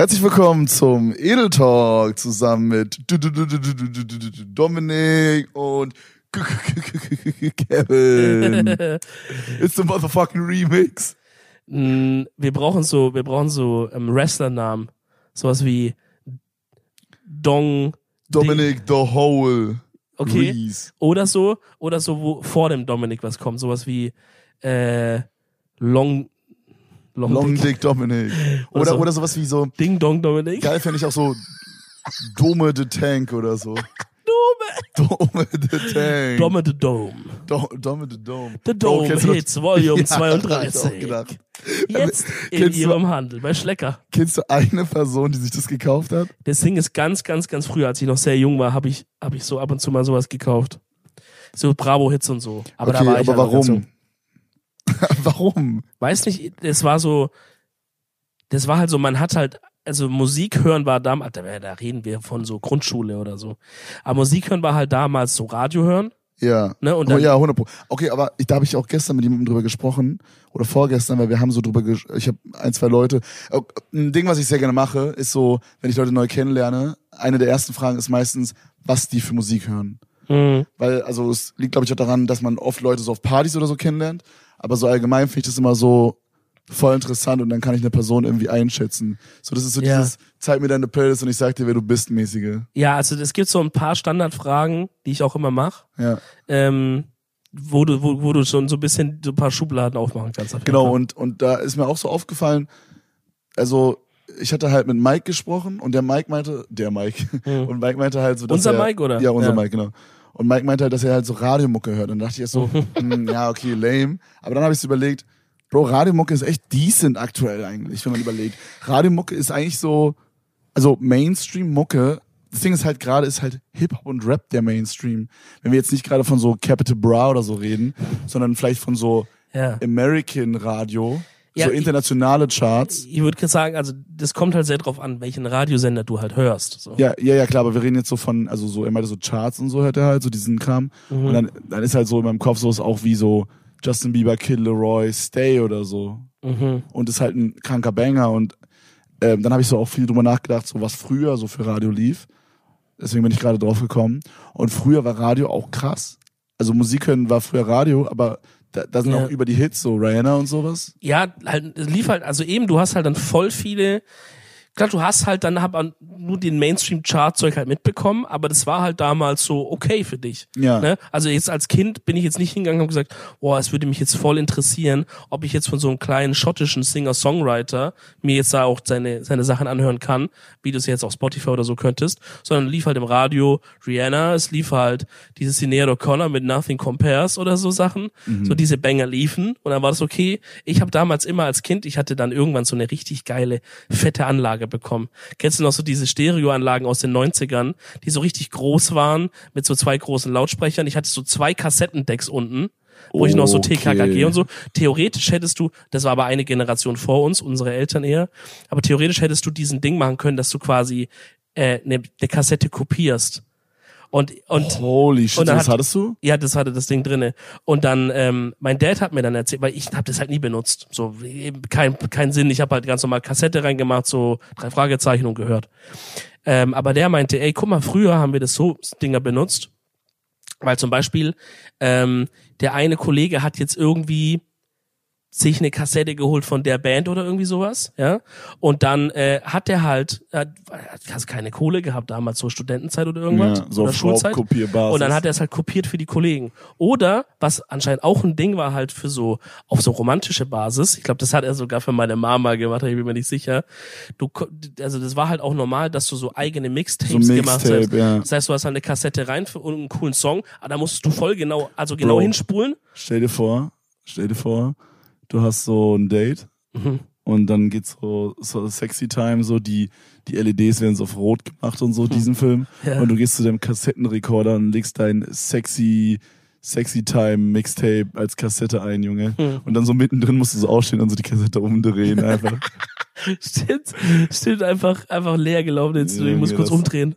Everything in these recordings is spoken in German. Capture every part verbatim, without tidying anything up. Herzlich willkommen zum Edel Talk zusammen mit Dominic und Kevin. It's the motherfucking Remix. Wir brauchen so, wir brauchen so Wrestler-Namen. Sowas wie Dong. Dominic the Hole. Okay. Reese. Oder so, oder so, wo vor dem Dominic was kommt. Sowas wie äh, Long. Long, Long Dick, Dick Dominic. Oder, oder, so. oder sowas wie so. Ding Dong Dominic. Geil fände ich auch so. Dome the Tank oder so. Dome. Dome the Tank. Dome the Dome. Do, Dome the Dome. The Dome oh, Hits Volume ja, zweiunddreißig. Jetzt in kennst ihrem du, Handel, bei Schlecker. Kennst du eine Person, die sich das gekauft hat? Das Ding ist ganz, ganz, ganz früh, als ich noch sehr jung war, habe ich, hab ich so ab und zu mal sowas gekauft. So Bravo Hits und so. Aber okay, da war ich aber warum? Warum? Weiß nicht, das war so, das war halt so, man hat halt, also Musik hören war damals, da reden wir von so Grundschule oder so, aber Musik hören war halt damals so Radio hören. Ja, ne? Und dann, oh, ja, hundert Prozent. Okay, aber ich, da habe ich auch gestern mit jemandem drüber gesprochen oder vorgestern, weil wir haben so drüber, ges- ich habe ein, zwei Leute, ein Ding, was ich sehr gerne mache, ist so, wenn ich Leute neu kennenlerne, eine der ersten Fragen ist meistens, was die für Musik hören. Mhm. Weil, also es liegt, glaube ich, auch daran, dass man oft Leute so auf Partys oder so kennenlernt. Aber so allgemein finde ich das immer so voll interessant und dann kann ich eine Person irgendwie einschätzen. So, das ist so ja. dieses, zeig mir deine Playlist und ich sag dir, wer du bist, mäßige. Ja, also es gibt so ein paar Standardfragen, die ich auch immer mache, ja. ähm, wo du, wo, wo du schon so ein bisschen so ein paar Schubladen aufmachen kannst. Auf genau, und, und da ist mir auch so aufgefallen, also ich hatte halt mit Mike gesprochen und der Mike meinte, der Mike, mhm. und Mike meinte halt so, dass Unser er, Mike, oder? Ja, unser ja. Mike, genau. Und Mike meinte halt, dass er halt so Radiomucke hört. Und dann dachte ich erst so, mh, ja, okay, lame. Aber dann habe ich so überlegt, Bro, Radiomucke ist echt decent aktuell eigentlich, wenn man überlegt. Radiomucke ist eigentlich so, also Mainstream-Mucke. Das Ding ist halt gerade, ist halt Hip-Hop und Rap der Mainstream. Wenn wir jetzt nicht gerade von so Capital Bra oder so reden, sondern vielleicht von so ja. American-Radio, ja, so internationale Charts. Ich, ich würde sagen, also das kommt halt sehr drauf an, welchen Radiosender du halt hörst. So. Ja, ja, ja, klar, aber wir reden jetzt so von, also so, er meinte so Charts und so hört er halt, so diesen Kram. Mhm. Und dann, dann ist halt so in meinem Kopf so, ist auch wie so Justin Bieber, Kid LeRoy, Stay oder so. Mhm. Und ist halt ein kranker Banger und ähm, dann habe ich so auch viel drüber nachgedacht, so was früher so für Radio lief. Deswegen bin ich gerade drauf gekommen. Und früher war Radio auch krass. Also Musik hören war früher Radio, aber Da, da sind ja. auch über die Hits, so Rihanna und sowas. Ja, halt, lief halt, also eben, du hast halt dann voll viele, klar, du hast halt dann hab nur den Mainstream-Chart-Zeug halt mitbekommen, aber das war halt damals so okay für dich. Ja. Ne? Also jetzt als Kind bin ich jetzt nicht hingegangen und hab gesagt, boah, es würde mich jetzt voll interessieren, ob ich jetzt von so einem kleinen schottischen Singer-Songwriter mir jetzt da auch seine, seine Sachen anhören kann, wie du es jetzt auf Spotify oder so könntest, sondern lief halt im Radio Rihanna, es lief halt diese Sinéad O'Connor mit Nothing Compares oder so Sachen, mhm. so diese Banger liefen und dann war das okay. Ich habe damals immer als Kind, ich hatte dann irgendwann so eine richtig geile, fette Anlage bekommen. Kennst du noch so diese Stereoanlagen aus den neunzigern, die so richtig groß waren, mit so zwei großen Lautsprechern? Ich hatte so zwei Kassettendecks unten, wo okay. ich noch so T K K G und so. Theoretisch hättest du, das war aber eine Generation vor uns, unsere Eltern eher, aber theoretisch hättest du diesen Ding machen können, dass du quasi äh, eine, eine Kassette kopierst. Und, und, Holy shit, und das hat, hattest du? Ja, das hatte das Ding drinne. Und dann, ähm, mein Dad hat mir dann erzählt, weil ich habe das halt nie benutzt. So, eben kein, kein Sinn. Ich habe halt ganz normal Kassette reingemacht, so drei Fragezeichen und gehört. Ähm, aber der meinte, ey, guck mal, früher haben wir das so Dinger benutzt. Weil zum Beispiel, ähm, der eine Kollege hat jetzt irgendwie sich eine Kassette geholt von der Band oder irgendwie sowas, ja. Und dann äh, hat der halt, hat, hat keine Kohle gehabt damals, so Studentenzeit oder irgendwas, ja, so oder Schulzeit. Und dann hat er es halt kopiert für die Kollegen. Oder, was anscheinend auch ein Ding war halt für so, auf so romantische Basis, ich glaube, das hat er sogar für meine Mama gemacht, ich bin mir nicht sicher. Du, also das war halt auch normal, dass du so eigene Mixtapes so Mixtape, gemacht hast. Ja. Das heißt, du hast halt eine Kassette rein für einen coolen Song, aber da musstest du voll genau, also genau Bro, hinspulen. Stell dir vor, stell dir vor, du hast so ein Date mhm. und dann geht's so, so Sexy Time, so die, die L E Ds werden so auf rot gemacht und so, mhm. diesen Film. Ja. Und du gehst zu deinem Kassettenrekorder und legst dein Sexy, Sexy Time Mixtape als Kassette ein, Junge. Mhm. Und dann so mittendrin musst du so aufstehen und so die Kassette umdrehen einfach. Stimmt, stimmt, einfach, einfach leer gelaufen jetzt. Ich muss kurz das, umdrehen.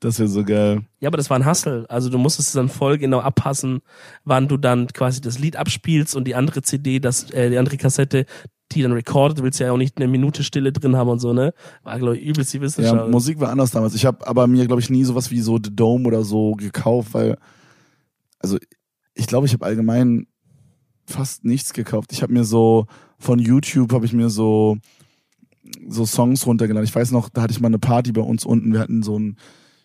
Das wäre so geil. Ja, aber das war ein Hustle. Also du musstest dann voll genau abpassen, wann du dann quasi das Lied abspielst und die andere C D, das äh, die andere Kassette die dann recorded, willst ja auch nicht eine Minute Stille drin haben und so, ne? War, glaube ich, übelst die Wissenschaft. Ja, Musik war anders damals. Ich habe aber mir, glaube ich, nie sowas wie so The Dome oder so gekauft, weil, also ich glaube, ich habe allgemein fast nichts gekauft. Ich habe mir so, von YouTube habe ich mir so so Songs runtergeladen. Ich weiß noch, da hatte ich mal eine Party bei uns unten. Wir hatten so ein,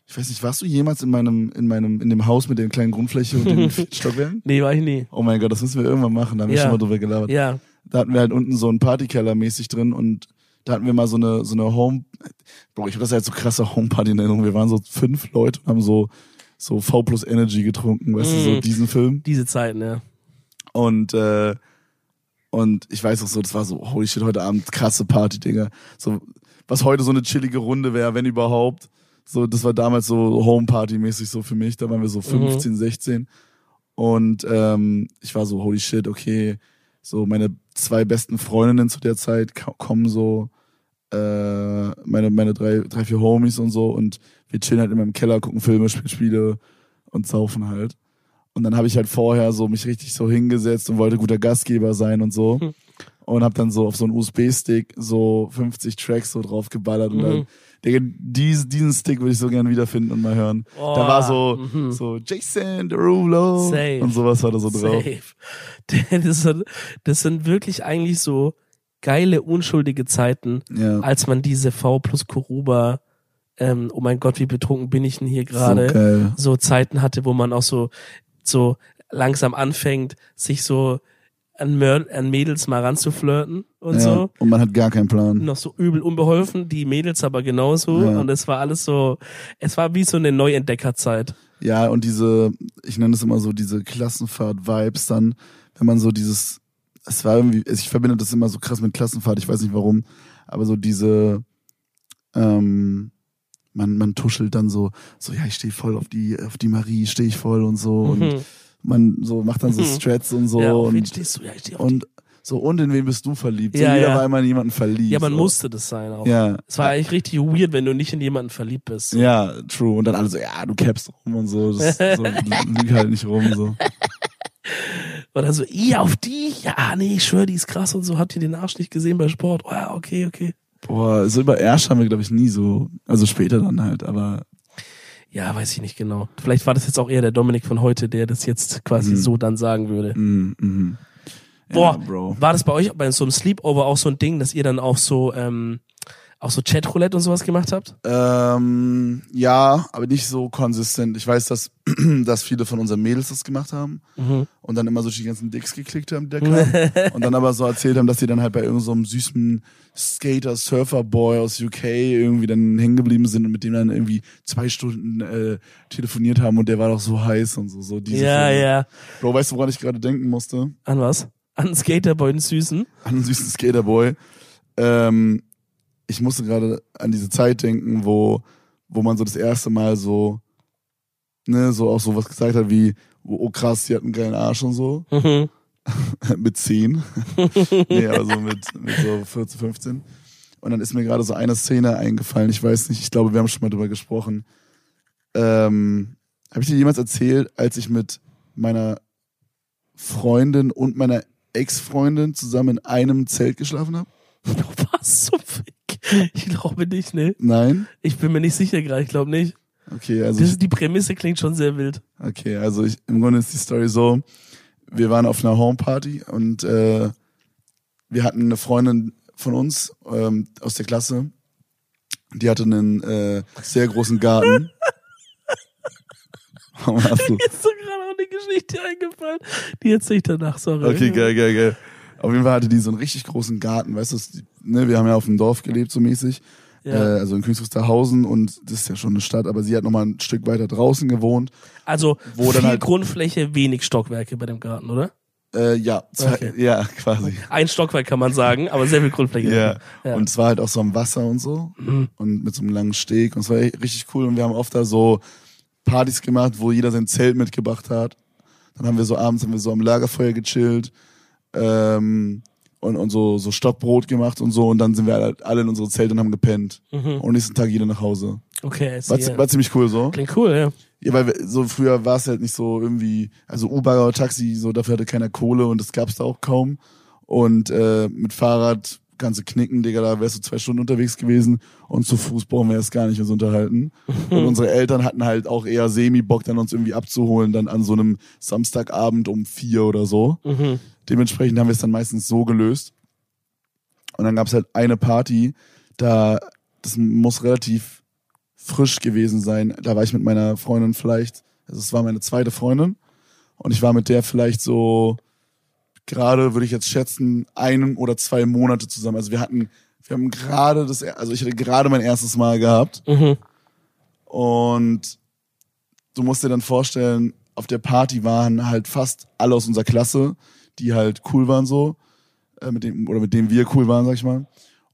ich weiß nicht, warst du jemals in meinem, in meinem, in dem Haus mit der kleinen Grundfläche und den Stockwerken? Nee, war ich nie. Oh mein Gott, das müssen wir irgendwann machen. Da haben ja. wir schon mal drüber gelabert. Ja. Da hatten wir halt unten so einen Partykeller mäßig drin und da hatten wir mal so eine, so eine Home, boah, ich hab das halt so krasse Homeparty in Erinnerung. Wir waren so fünf Leute und haben so, so V Plus Energy getrunken, weißt mm. du, so diesen Film. Diese Zeiten, ja. Und, äh, und ich weiß auch so, das war so, holy shit, heute Abend krasse Party, Digga. So, was heute so eine chillige Runde wäre, wenn überhaupt. So, das war damals so Homeparty-mäßig so für mich. Da waren wir so fünfzehn, mhm. sechzehn. Und ähm, ich war so, holy shit, okay. So, meine zwei besten Freundinnen zu der Zeit kommen so, äh, meine, meine drei, drei, vier Homies und so. Und wir chillen halt in meinem Keller, gucken Filme, spielen Spiele und saufen halt. Und dann habe ich halt vorher so mich richtig so hingesetzt und wollte guter Gastgeber sein und so. Hm. Und habe dann so auf so einen U S B-Stick so fünfzig Tracks so drauf geballert. Mhm. Und dann, Digga, dies, diesen Stick würde ich so gerne wiederfinden und mal hören. Oh. Da war so, mhm. so Jason Derulo und sowas war da so drauf. Safe. Das sind, das sind wirklich eigentlich so geile, unschuldige Zeiten, ja. als man diese V plus Koruba... Ähm, oh mein Gott, wie betrunken bin ich denn hier gerade? So, so Zeiten hatte, wo man auch so so langsam anfängt, sich so an, Mör- an Mädels mal ranzuflirten und ja, so. Und man hat gar keinen Plan. Noch so übel unbeholfen, die Mädels aber genauso. Ja. Und es war alles so, es war wie so eine Neuentdeckerzeit. Ja, und diese, ich nenne es immer so, diese Klassenfahrt-Vibes dann, wenn man so dieses, es war irgendwie, ich verbinde das immer so krass mit Klassenfahrt, ich weiß nicht warum, aber so diese, ähm, Man, man tuschelt dann so, so, ja, ich stehe voll auf die, auf die Marie, stehe ich voll und so. Mhm. Und man so macht dann so Strats und so. Ja, auf wen stehst du? Ja, ich stehe auf und, so, und in wen bist du verliebt? Ja, so, jeder ja. war immer in jemanden verliebt. Ja, man so. Musste das sein auch. Ja. Es war eigentlich richtig weird, wenn du nicht in jemanden verliebt bist. Ja, true. Und dann alle so, ja, du kämpfst rum und so. Das, so lieg halt nicht rum, so. Oder so, ja, auf die? Ja, nee, ich schwöre, die ist krass und so. Habt ihr den Arsch nicht gesehen bei Sport? Oh ja, okay, okay. Boah, so über Ersch haben wir, glaube ich, nie so, also später dann halt, aber... Ja, weiß ich nicht genau. Vielleicht war das jetzt auch eher der Dominic von heute, der das jetzt quasi mm. so dann sagen würde. Mm, mm. Ja, boah, Bro. War das bei euch bei so einem Sleepover auch so ein Ding, dass ihr dann auch so, ähm, auch so Chatroulette und sowas gemacht habt? Ähm, ja, aber nicht so konsistent. Ich weiß, dass, dass viele von unseren Mädels das gemacht haben mhm. und dann immer so die ganzen Dicks geklickt haben, der kam. Und dann aber so erzählt haben, dass sie dann halt bei irgendeinem so süßen Skater-Surfer-Boy aus U K irgendwie dann hängen geblieben sind und mit dem dann irgendwie zwei Stunden äh, telefoniert haben und der war doch so heiß und so. so diese ja, Filme. ja. Bro, weißt du, woran ich gerade denken musste? An was? An einen Skaterboy, einen süßen? An einen süßen Skaterboy. Ähm, ich musste gerade an diese Zeit denken, wo, wo man so das erste Mal so, ne, so auch so was gesagt hat wie, oh krass, die hat einen geilen Arsch und so. Mhm. mit zehn. nee, aber so mit, mit so vierzehn, fünfzehn. Und dann ist mir gerade so eine Szene eingefallen. Ich weiß nicht, ich glaube, wir haben schon mal drüber gesprochen. Ähm, habe ich dir jemals erzählt, als ich mit meiner Freundin und meiner Ex-Freundin zusammen in einem Zelt geschlafen habe? Was zum Fick? Ich glaube nicht, ne? Nein? Ich bin mir nicht sicher gerade, ich glaube nicht. Okay, also... Das ist, die Prämisse klingt schon sehr wild. Okay, also ich, im Grunde ist die Story so... Wir waren auf einer Homeparty und äh, wir hatten eine Freundin von uns ähm, aus der Klasse, die hatte einen äh, sehr großen Garten. Warum hast du? Mir ist so gerade auch eine Geschichte eingefallen, die erzähle ich danach, sorry. Okay, geil, geil, geil. Auf jeden Fall hatte die so einen richtig großen Garten, weißt du, das, ne, wir haben ja auf dem Dorf gelebt so mäßig, ja. äh, also in Königswusterhausen und das ist ja schon eine Stadt, aber sie hat nochmal ein Stück weiter draußen gewohnt. Also wo viel dann halt Grundfläche, wenig Stockwerke bei dem Garten, oder? Äh, ja, zwei, okay. ja, quasi. Ein Stockwerk kann man sagen, aber sehr viel Grundfläche. ja. ja, und es war halt auch so am Wasser und so mhm. und mit so einem langen Steg und es war richtig cool und wir haben oft da so Partys gemacht, wo jeder sein Zelt mitgebracht hat. Dann haben wir so abends haben wir so am Lagerfeuer gechillt ähm, und, und so, so Stockbrot gemacht und so und dann sind wir halt alle in unsere Zelte und haben gepennt mhm. und nächsten Tag jeder nach Hause. Okay, war, yeah. war ziemlich cool so. Klingt cool, ja. Ja, weil so früher war es halt nicht so irgendwie, also U-Bahn oder Taxi, so dafür hatte keiner Kohle und das gab's da auch kaum. Und äh, mit Fahrrad kannst du knicken, Digga, da wärst du zwei Stunden unterwegs gewesen und zu Fuß brauchen wir erst gar nicht uns unterhalten. Und unsere Eltern hatten halt auch eher Semi-Bock, dann uns irgendwie abzuholen, dann an so einem Samstagabend um vier oder so. Mhm. Dementsprechend haben wir es dann meistens so gelöst. Und dann gab es halt eine Party, da, das muss relativ frisch gewesen sein, da war ich mit meiner Freundin vielleicht, also es war meine zweite Freundin und ich war mit der vielleicht so, gerade würde ich jetzt schätzen, einen oder zwei Monate zusammen. Also wir hatten, wir haben gerade das, also ich hatte gerade mein erstes Mal gehabt. Mhm. Und du musst dir dann vorstellen, auf der Party waren halt fast alle aus unserer Klasse, die halt cool waren so, äh, mit dem, oder mit denen wir cool waren, sag ich mal.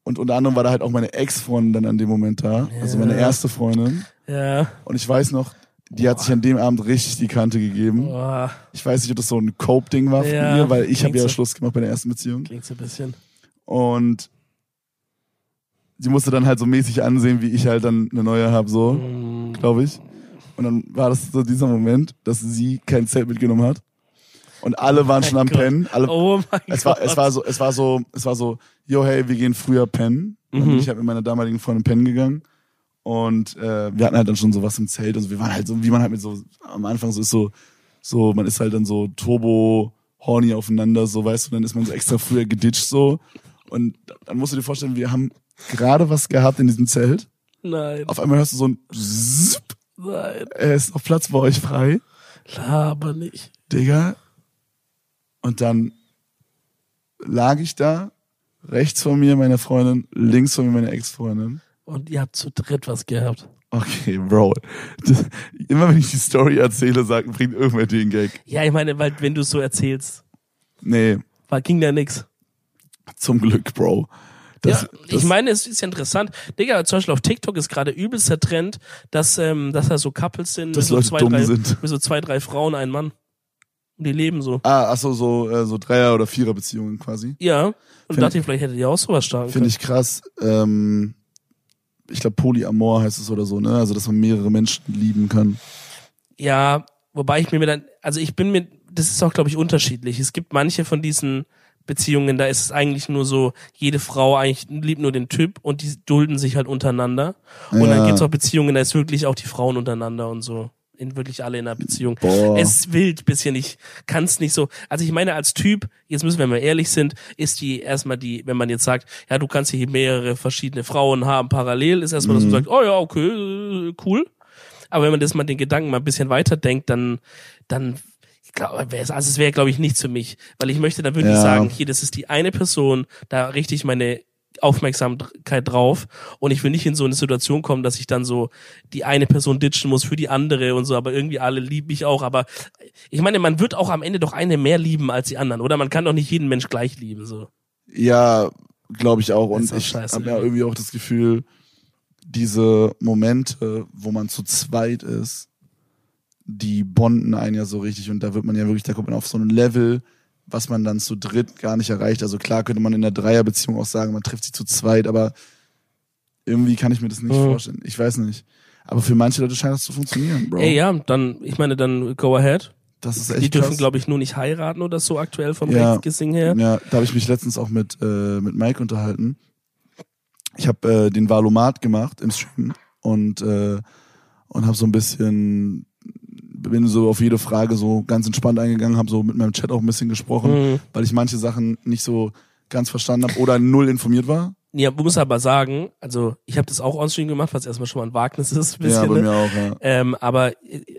Und unter anderem war da halt auch meine Ex-Freundin dann an dem Moment da, yeah. Also meine erste Freundin. Ja. Yeah. Und ich weiß noch, die Boah. Hat sich an dem Abend richtig die Kante gegeben. Boah. Ich weiß nicht, ob das so ein Cope-Ding war von ja, mir, weil ich habe ja so. Schluss gemacht bei der ersten Beziehung. Klingt so ein bisschen. Und sie musste dann halt so mäßig ansehen, wie ich halt dann eine neue habe, so, mm. glaube ich. Und dann war das so dieser Moment, dass sie kein Zelt mitgenommen hat. Und alle waren schon am Gott. Pennen. Alle, oh mein es war, Gott. Es war so, es war so, es war so, yo, hey, wir gehen früher pennen. Mhm. Und ich habe mit meiner damaligen Freundin pennen gegangen. Und äh, wir hatten halt dann schon sowas im Zelt. Also wir waren halt so, wie man halt mit so, am Anfang so ist so, so, man ist halt dann so turbo-horny aufeinander, so, weißt du, dann ist man so extra früher geditscht, so. Und dann musst du dir vorstellen, wir haben gerade was gehabt in diesem Zelt. Nein. Auf einmal hörst du so ein Zip. Nein. Er ist noch Platz bei euch frei. Laber nicht. Digga. Und dann lag ich da, rechts von mir meine Freundin, links von mir meine Ex-Freundin. Und ihr habt zu dritt was gehabt. Okay, Bro. Das, immer wenn ich die Story erzähle, sagt, bringt irgendwer den Gag. Ja, ich meine, weil wenn du es so erzählst. Nee. War, ging da nix. Zum Glück, Bro. Das, ja, das ich meine, es ist interessant. Digga, zum Beispiel auf TikTok ist gerade übelst der Trend, dass, ähm, dass da so Couples sind, dass mit, Leute so zwei, dumm drei, sind. Mit so zwei, drei Frauen, ein Mann. Die leben so. Ah, achso, so, äh, so Dreier- oder Vierer-Beziehungen quasi. Ja. Und find, dachte ich, vielleicht hättet ihr auch sowas starten find können. Finde ich krass. Ähm, ich glaube, Polyamor heißt es oder so, ne? Also, dass man mehrere Menschen lieben kann. Ja, wobei ich mir dann, also ich bin mir, das ist auch, glaube ich, unterschiedlich. Es gibt manche von diesen Beziehungen, da ist es eigentlich nur so, jede Frau eigentlich liebt nur den Typ und die dulden sich halt untereinander. Und ja. Dann gibt's auch Beziehungen, da ist wirklich auch die Frauen untereinander und so. In wirklich alle in einer Beziehung. Boah. Es ist wild bisschen, ich kann es nicht so, also ich meine als Typ, jetzt müssen wir mal ehrlich sind, ist die erstmal die, wenn man jetzt sagt, ja du kannst hier mehrere verschiedene Frauen haben parallel, ist erstmal, mhm. dass man sagt, oh ja, okay, cool. Aber wenn man das mal den Gedanken mal ein bisschen weiterdenkt, dann, dann ich glaub, also es wäre glaube ich nichts für mich, weil ich möchte dann wirklich ja. sagen, hier, das ist die eine Person, da richte ich meine Aufmerksamkeit drauf und ich will nicht in so eine Situation kommen, dass ich dann so die eine Person ditchen muss für die andere und so, aber irgendwie alle lieben mich auch, aber ich meine, man wird auch am Ende doch eine mehr lieben als die anderen, oder? Man kann doch nicht jeden Mensch gleich lieben, so. Ja, glaube ich auch und auch ich habe ja irgendwie auch das Gefühl, diese Momente, wo man zu zweit ist, die bonden einen ja so richtig und da wird man ja wirklich, da kommt man auf so ein Level, was man dann zu dritt gar nicht erreicht. Also klar könnte man in der Dreierbeziehung auch sagen, man trifft sich zu zweit, aber irgendwie kann ich mir das nicht mhm. vorstellen. Ich weiß nicht. Aber für manche Leute scheint das zu funktionieren, Bro. Ey, ja, dann, ich meine, dann go ahead. Das ist echt Die dürfen, glaube ich, nur nicht heiraten oder so aktuell vom ja, Rechtsgesing her. Ja, da habe ich mich letztens auch mit, äh, mit Mike unterhalten. Ich habe äh, den Valomat gemacht im Stream und, äh, und habe so ein bisschen... bin so auf jede Frage so ganz entspannt eingegangen, habe so mit meinem Chat auch ein bisschen gesprochen, mhm. weil ich manche Sachen nicht so ganz verstanden habe oder null informiert war. Ja, muss aber sagen, also ich habe das auch on-stream gemacht, was erstmal schon mal ein Wagnis ist. Ein bisschen, ja, bei mir auch, ja. Ähm, aber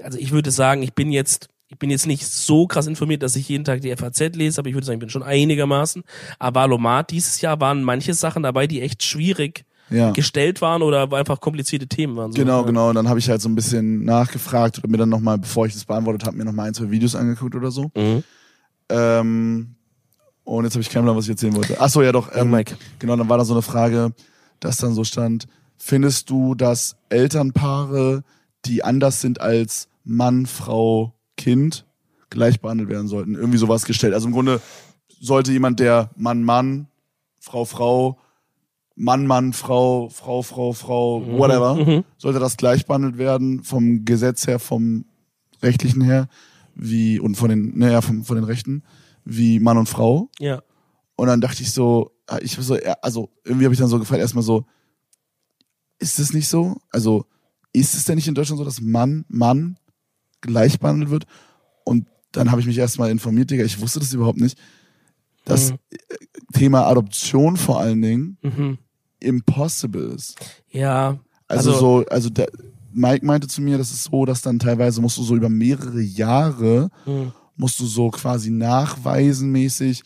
also ich würde sagen, ich bin jetzt ich bin jetzt nicht so krass informiert, dass ich jeden Tag die F A Z lese, aber ich würde sagen, ich bin schon einigermaßen. Aber Valomat, dieses Jahr waren manche Sachen dabei, die echt schwierig Ja. gestellt waren oder einfach komplizierte Themen waren. So. Genau, genau. Und dann habe ich halt so ein bisschen nachgefragt oder mir dann nochmal, bevor ich das beantwortet habe, mir nochmal ein, zwei Videos angeguckt oder so. Mhm. Ähm, und jetzt habe ich keinen Plan, was ich erzählen wollte. Achso, ja doch. Ähm, Mike. Genau, dann war da so eine Frage, dass dann so stand, findest du, dass Elternpaare, die anders sind als Mann, Frau, Kind, gleich behandelt werden sollten? Irgendwie sowas gestellt. Also im Grunde sollte jemand, der Mann, Mann, Frau, Frau, Mann, Mann, Frau, Frau, Frau, Frau, whatever, mhm. sollte das gleich behandelt werden vom Gesetz her, vom rechtlichen her, wie und von den, naja, von, von den Rechten, wie Mann und Frau. Ja. Und dann dachte ich so, ich so, also irgendwie habe ich dann so gefragt, erstmal so, ist es nicht so? Also ist es denn nicht in Deutschland so, dass Mann, Mann gleich behandelt wird? Und dann habe ich mich erstmal informiert, Digga, ich wusste das überhaupt nicht. Das mhm. Thema Adoption vor allen Dingen mhm. impossible ist. Ja. Also, also so, also der, Mike meinte zu mir, das ist so, dass dann teilweise musst du so über mehrere Jahre mhm. musst du so quasi nachweisenmäßig,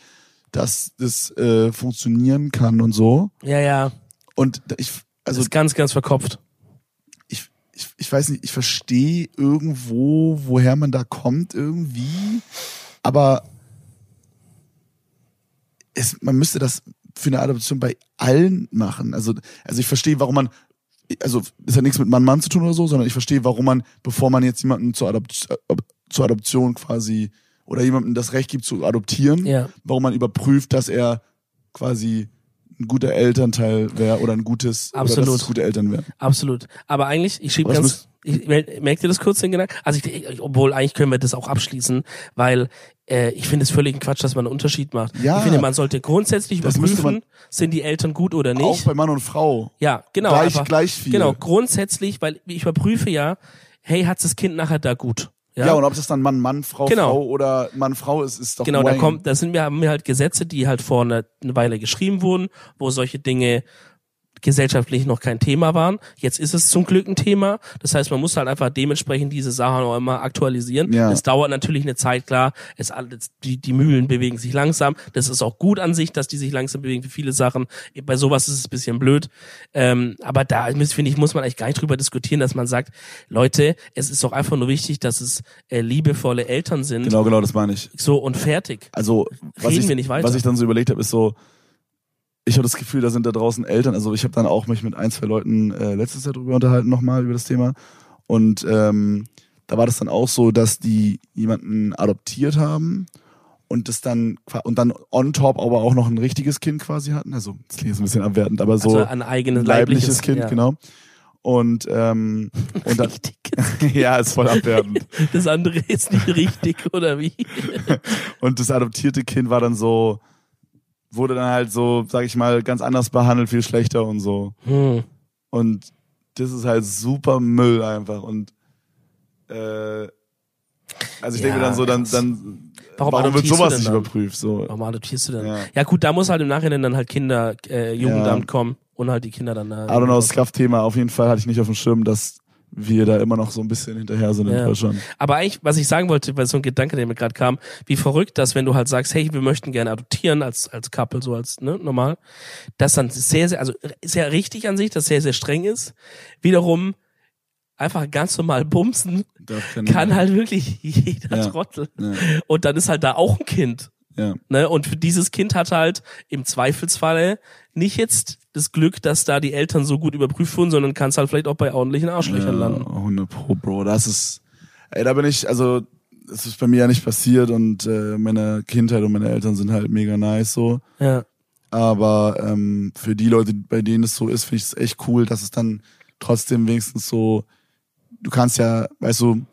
dass das äh, funktionieren kann und so. Ja, ja. Und ich, also. Das ist ganz, ganz verkopft. Ich, ich, ich weiß nicht, ich verstehe irgendwo, woher man da kommt irgendwie, aber es, man müsste das für eine Adoption bei allen machen. Also, also ich verstehe, warum man, also es hat nichts mit Mann-Mann zu tun oder so, sondern ich verstehe, warum man, bevor man jetzt jemanden zur, Adopt, zur Adoption quasi, oder jemandem das Recht gibt zu adoptieren, ja. warum man überprüft, dass er quasi ein guter Elternteil wäre oder ein gutes, Absolut. Oder dass es gute Eltern wären. Absolut. Aber eigentlich, ich schrieb ganz, ich, merkt ihr das kurz den Gedanken? Also ich, ich, obwohl eigentlich können wir das auch abschließen, weil äh, ich finde es völligen Quatsch, dass man einen Unterschied macht. Ja, ich finde, man sollte grundsätzlich überprüfen, sind die Eltern gut oder nicht. Auch bei Mann und Frau. Ja, genau. Gleich, einfach, gleich viel. Genau, grundsätzlich, weil ich überprüfe ja, hey, hat's das Kind nachher da gut? Ja? Ja, und ob das dann Mann, Mann, Frau, genau. Frau oder Mann, Frau ist, ist doch Genau, da kommt, da sind wir, haben wir halt Gesetze, die halt vor einer Weile geschrieben wurden, wo solche Dinge gesellschaftlich noch kein Thema waren. Jetzt ist es zum Glück ein Thema. Das heißt, man muss halt einfach dementsprechend diese Sachen auch immer aktualisieren. Ja. Das dauert natürlich eine Zeit, klar. Es, die, die Mühlen bewegen sich langsam. Das ist auch gut an sich, dass die sich langsam bewegen, wie viele Sachen. Bei sowas ist es ein bisschen blöd. Ähm, aber da, finde ich, muss man eigentlich gar nicht drüber diskutieren, dass man sagt, Leute, es ist doch einfach nur wichtig, dass es äh, liebevolle Eltern sind. Genau, genau, das meine ich. So, und fertig. Also, was reden ich, wir nicht weiter. Was ich dann so überlegt habe, ist so, ich habe das Gefühl, da sind da draußen Eltern, also ich habe dann auch mich mit ein, zwei Leuten äh, letztes Jahr drüber unterhalten nochmal über das Thema und ähm, da war das dann auch so, dass die jemanden adoptiert haben und das dann und dann on top aber auch noch ein richtiges Kind quasi hatten, also das klingt jetzt ein bisschen abwertend, aber so also ein eigenes leibliches, leibliches Kind, ja. genau. Und, ähm, und dann, ja, ist voll abwertend. Das andere ist nicht richtig, oder wie? Und das adoptierte Kind war dann so, wurde dann halt so, sag ich mal, ganz anders behandelt, viel schlechter und so. Hm. Und das ist halt super Müll einfach. Und äh, also ich ja, denke dann so, dann, dann warum, warum wird sowas nicht dann? überprüft? So. Warum adoptierst du denn? Ja. ja gut, da muss halt im Nachhinein dann halt Kinder, äh, Jugendamt ja. kommen und halt die Kinder dann... Äh, I don't know, das Kraftthema, auf jeden Fall hatte ich nicht auf dem Schirm, dass wir da immer noch so ein bisschen hinterher sind in ja. Deutschland. Aber eigentlich, was ich sagen wollte, weil so ein Gedanke, der mir gerade kam, wie verrückt, dass wenn du halt sagst, hey, wir möchten gerne adoptieren als als Couple, so als ne normal, dass dann sehr, sehr, also sehr richtig an sich, dass sehr, sehr streng ist. Wiederum einfach ganz normal bumsen kann, kann halt wirklich jeder ja. Trottel. Ja. Und dann ist halt da auch ein Kind. Ja. Ne? Und dieses Kind hat halt im Zweifelsfalle nicht jetzt das Glück, dass da die Eltern so gut überprüft wurden, sondern kannst halt vielleicht auch bei ordentlichen Arschlöchern ja, landen. hundert Pro, Bro. Das ist, ey, da bin ich, also, das ist bei mir ja nicht passiert und äh, meine Kindheit und meine Eltern sind halt mega nice so. Ja. Aber ähm, für die Leute, bei denen es so ist, finde ich es echt cool, dass es dann trotzdem wenigstens so, du kannst ja, weißt du,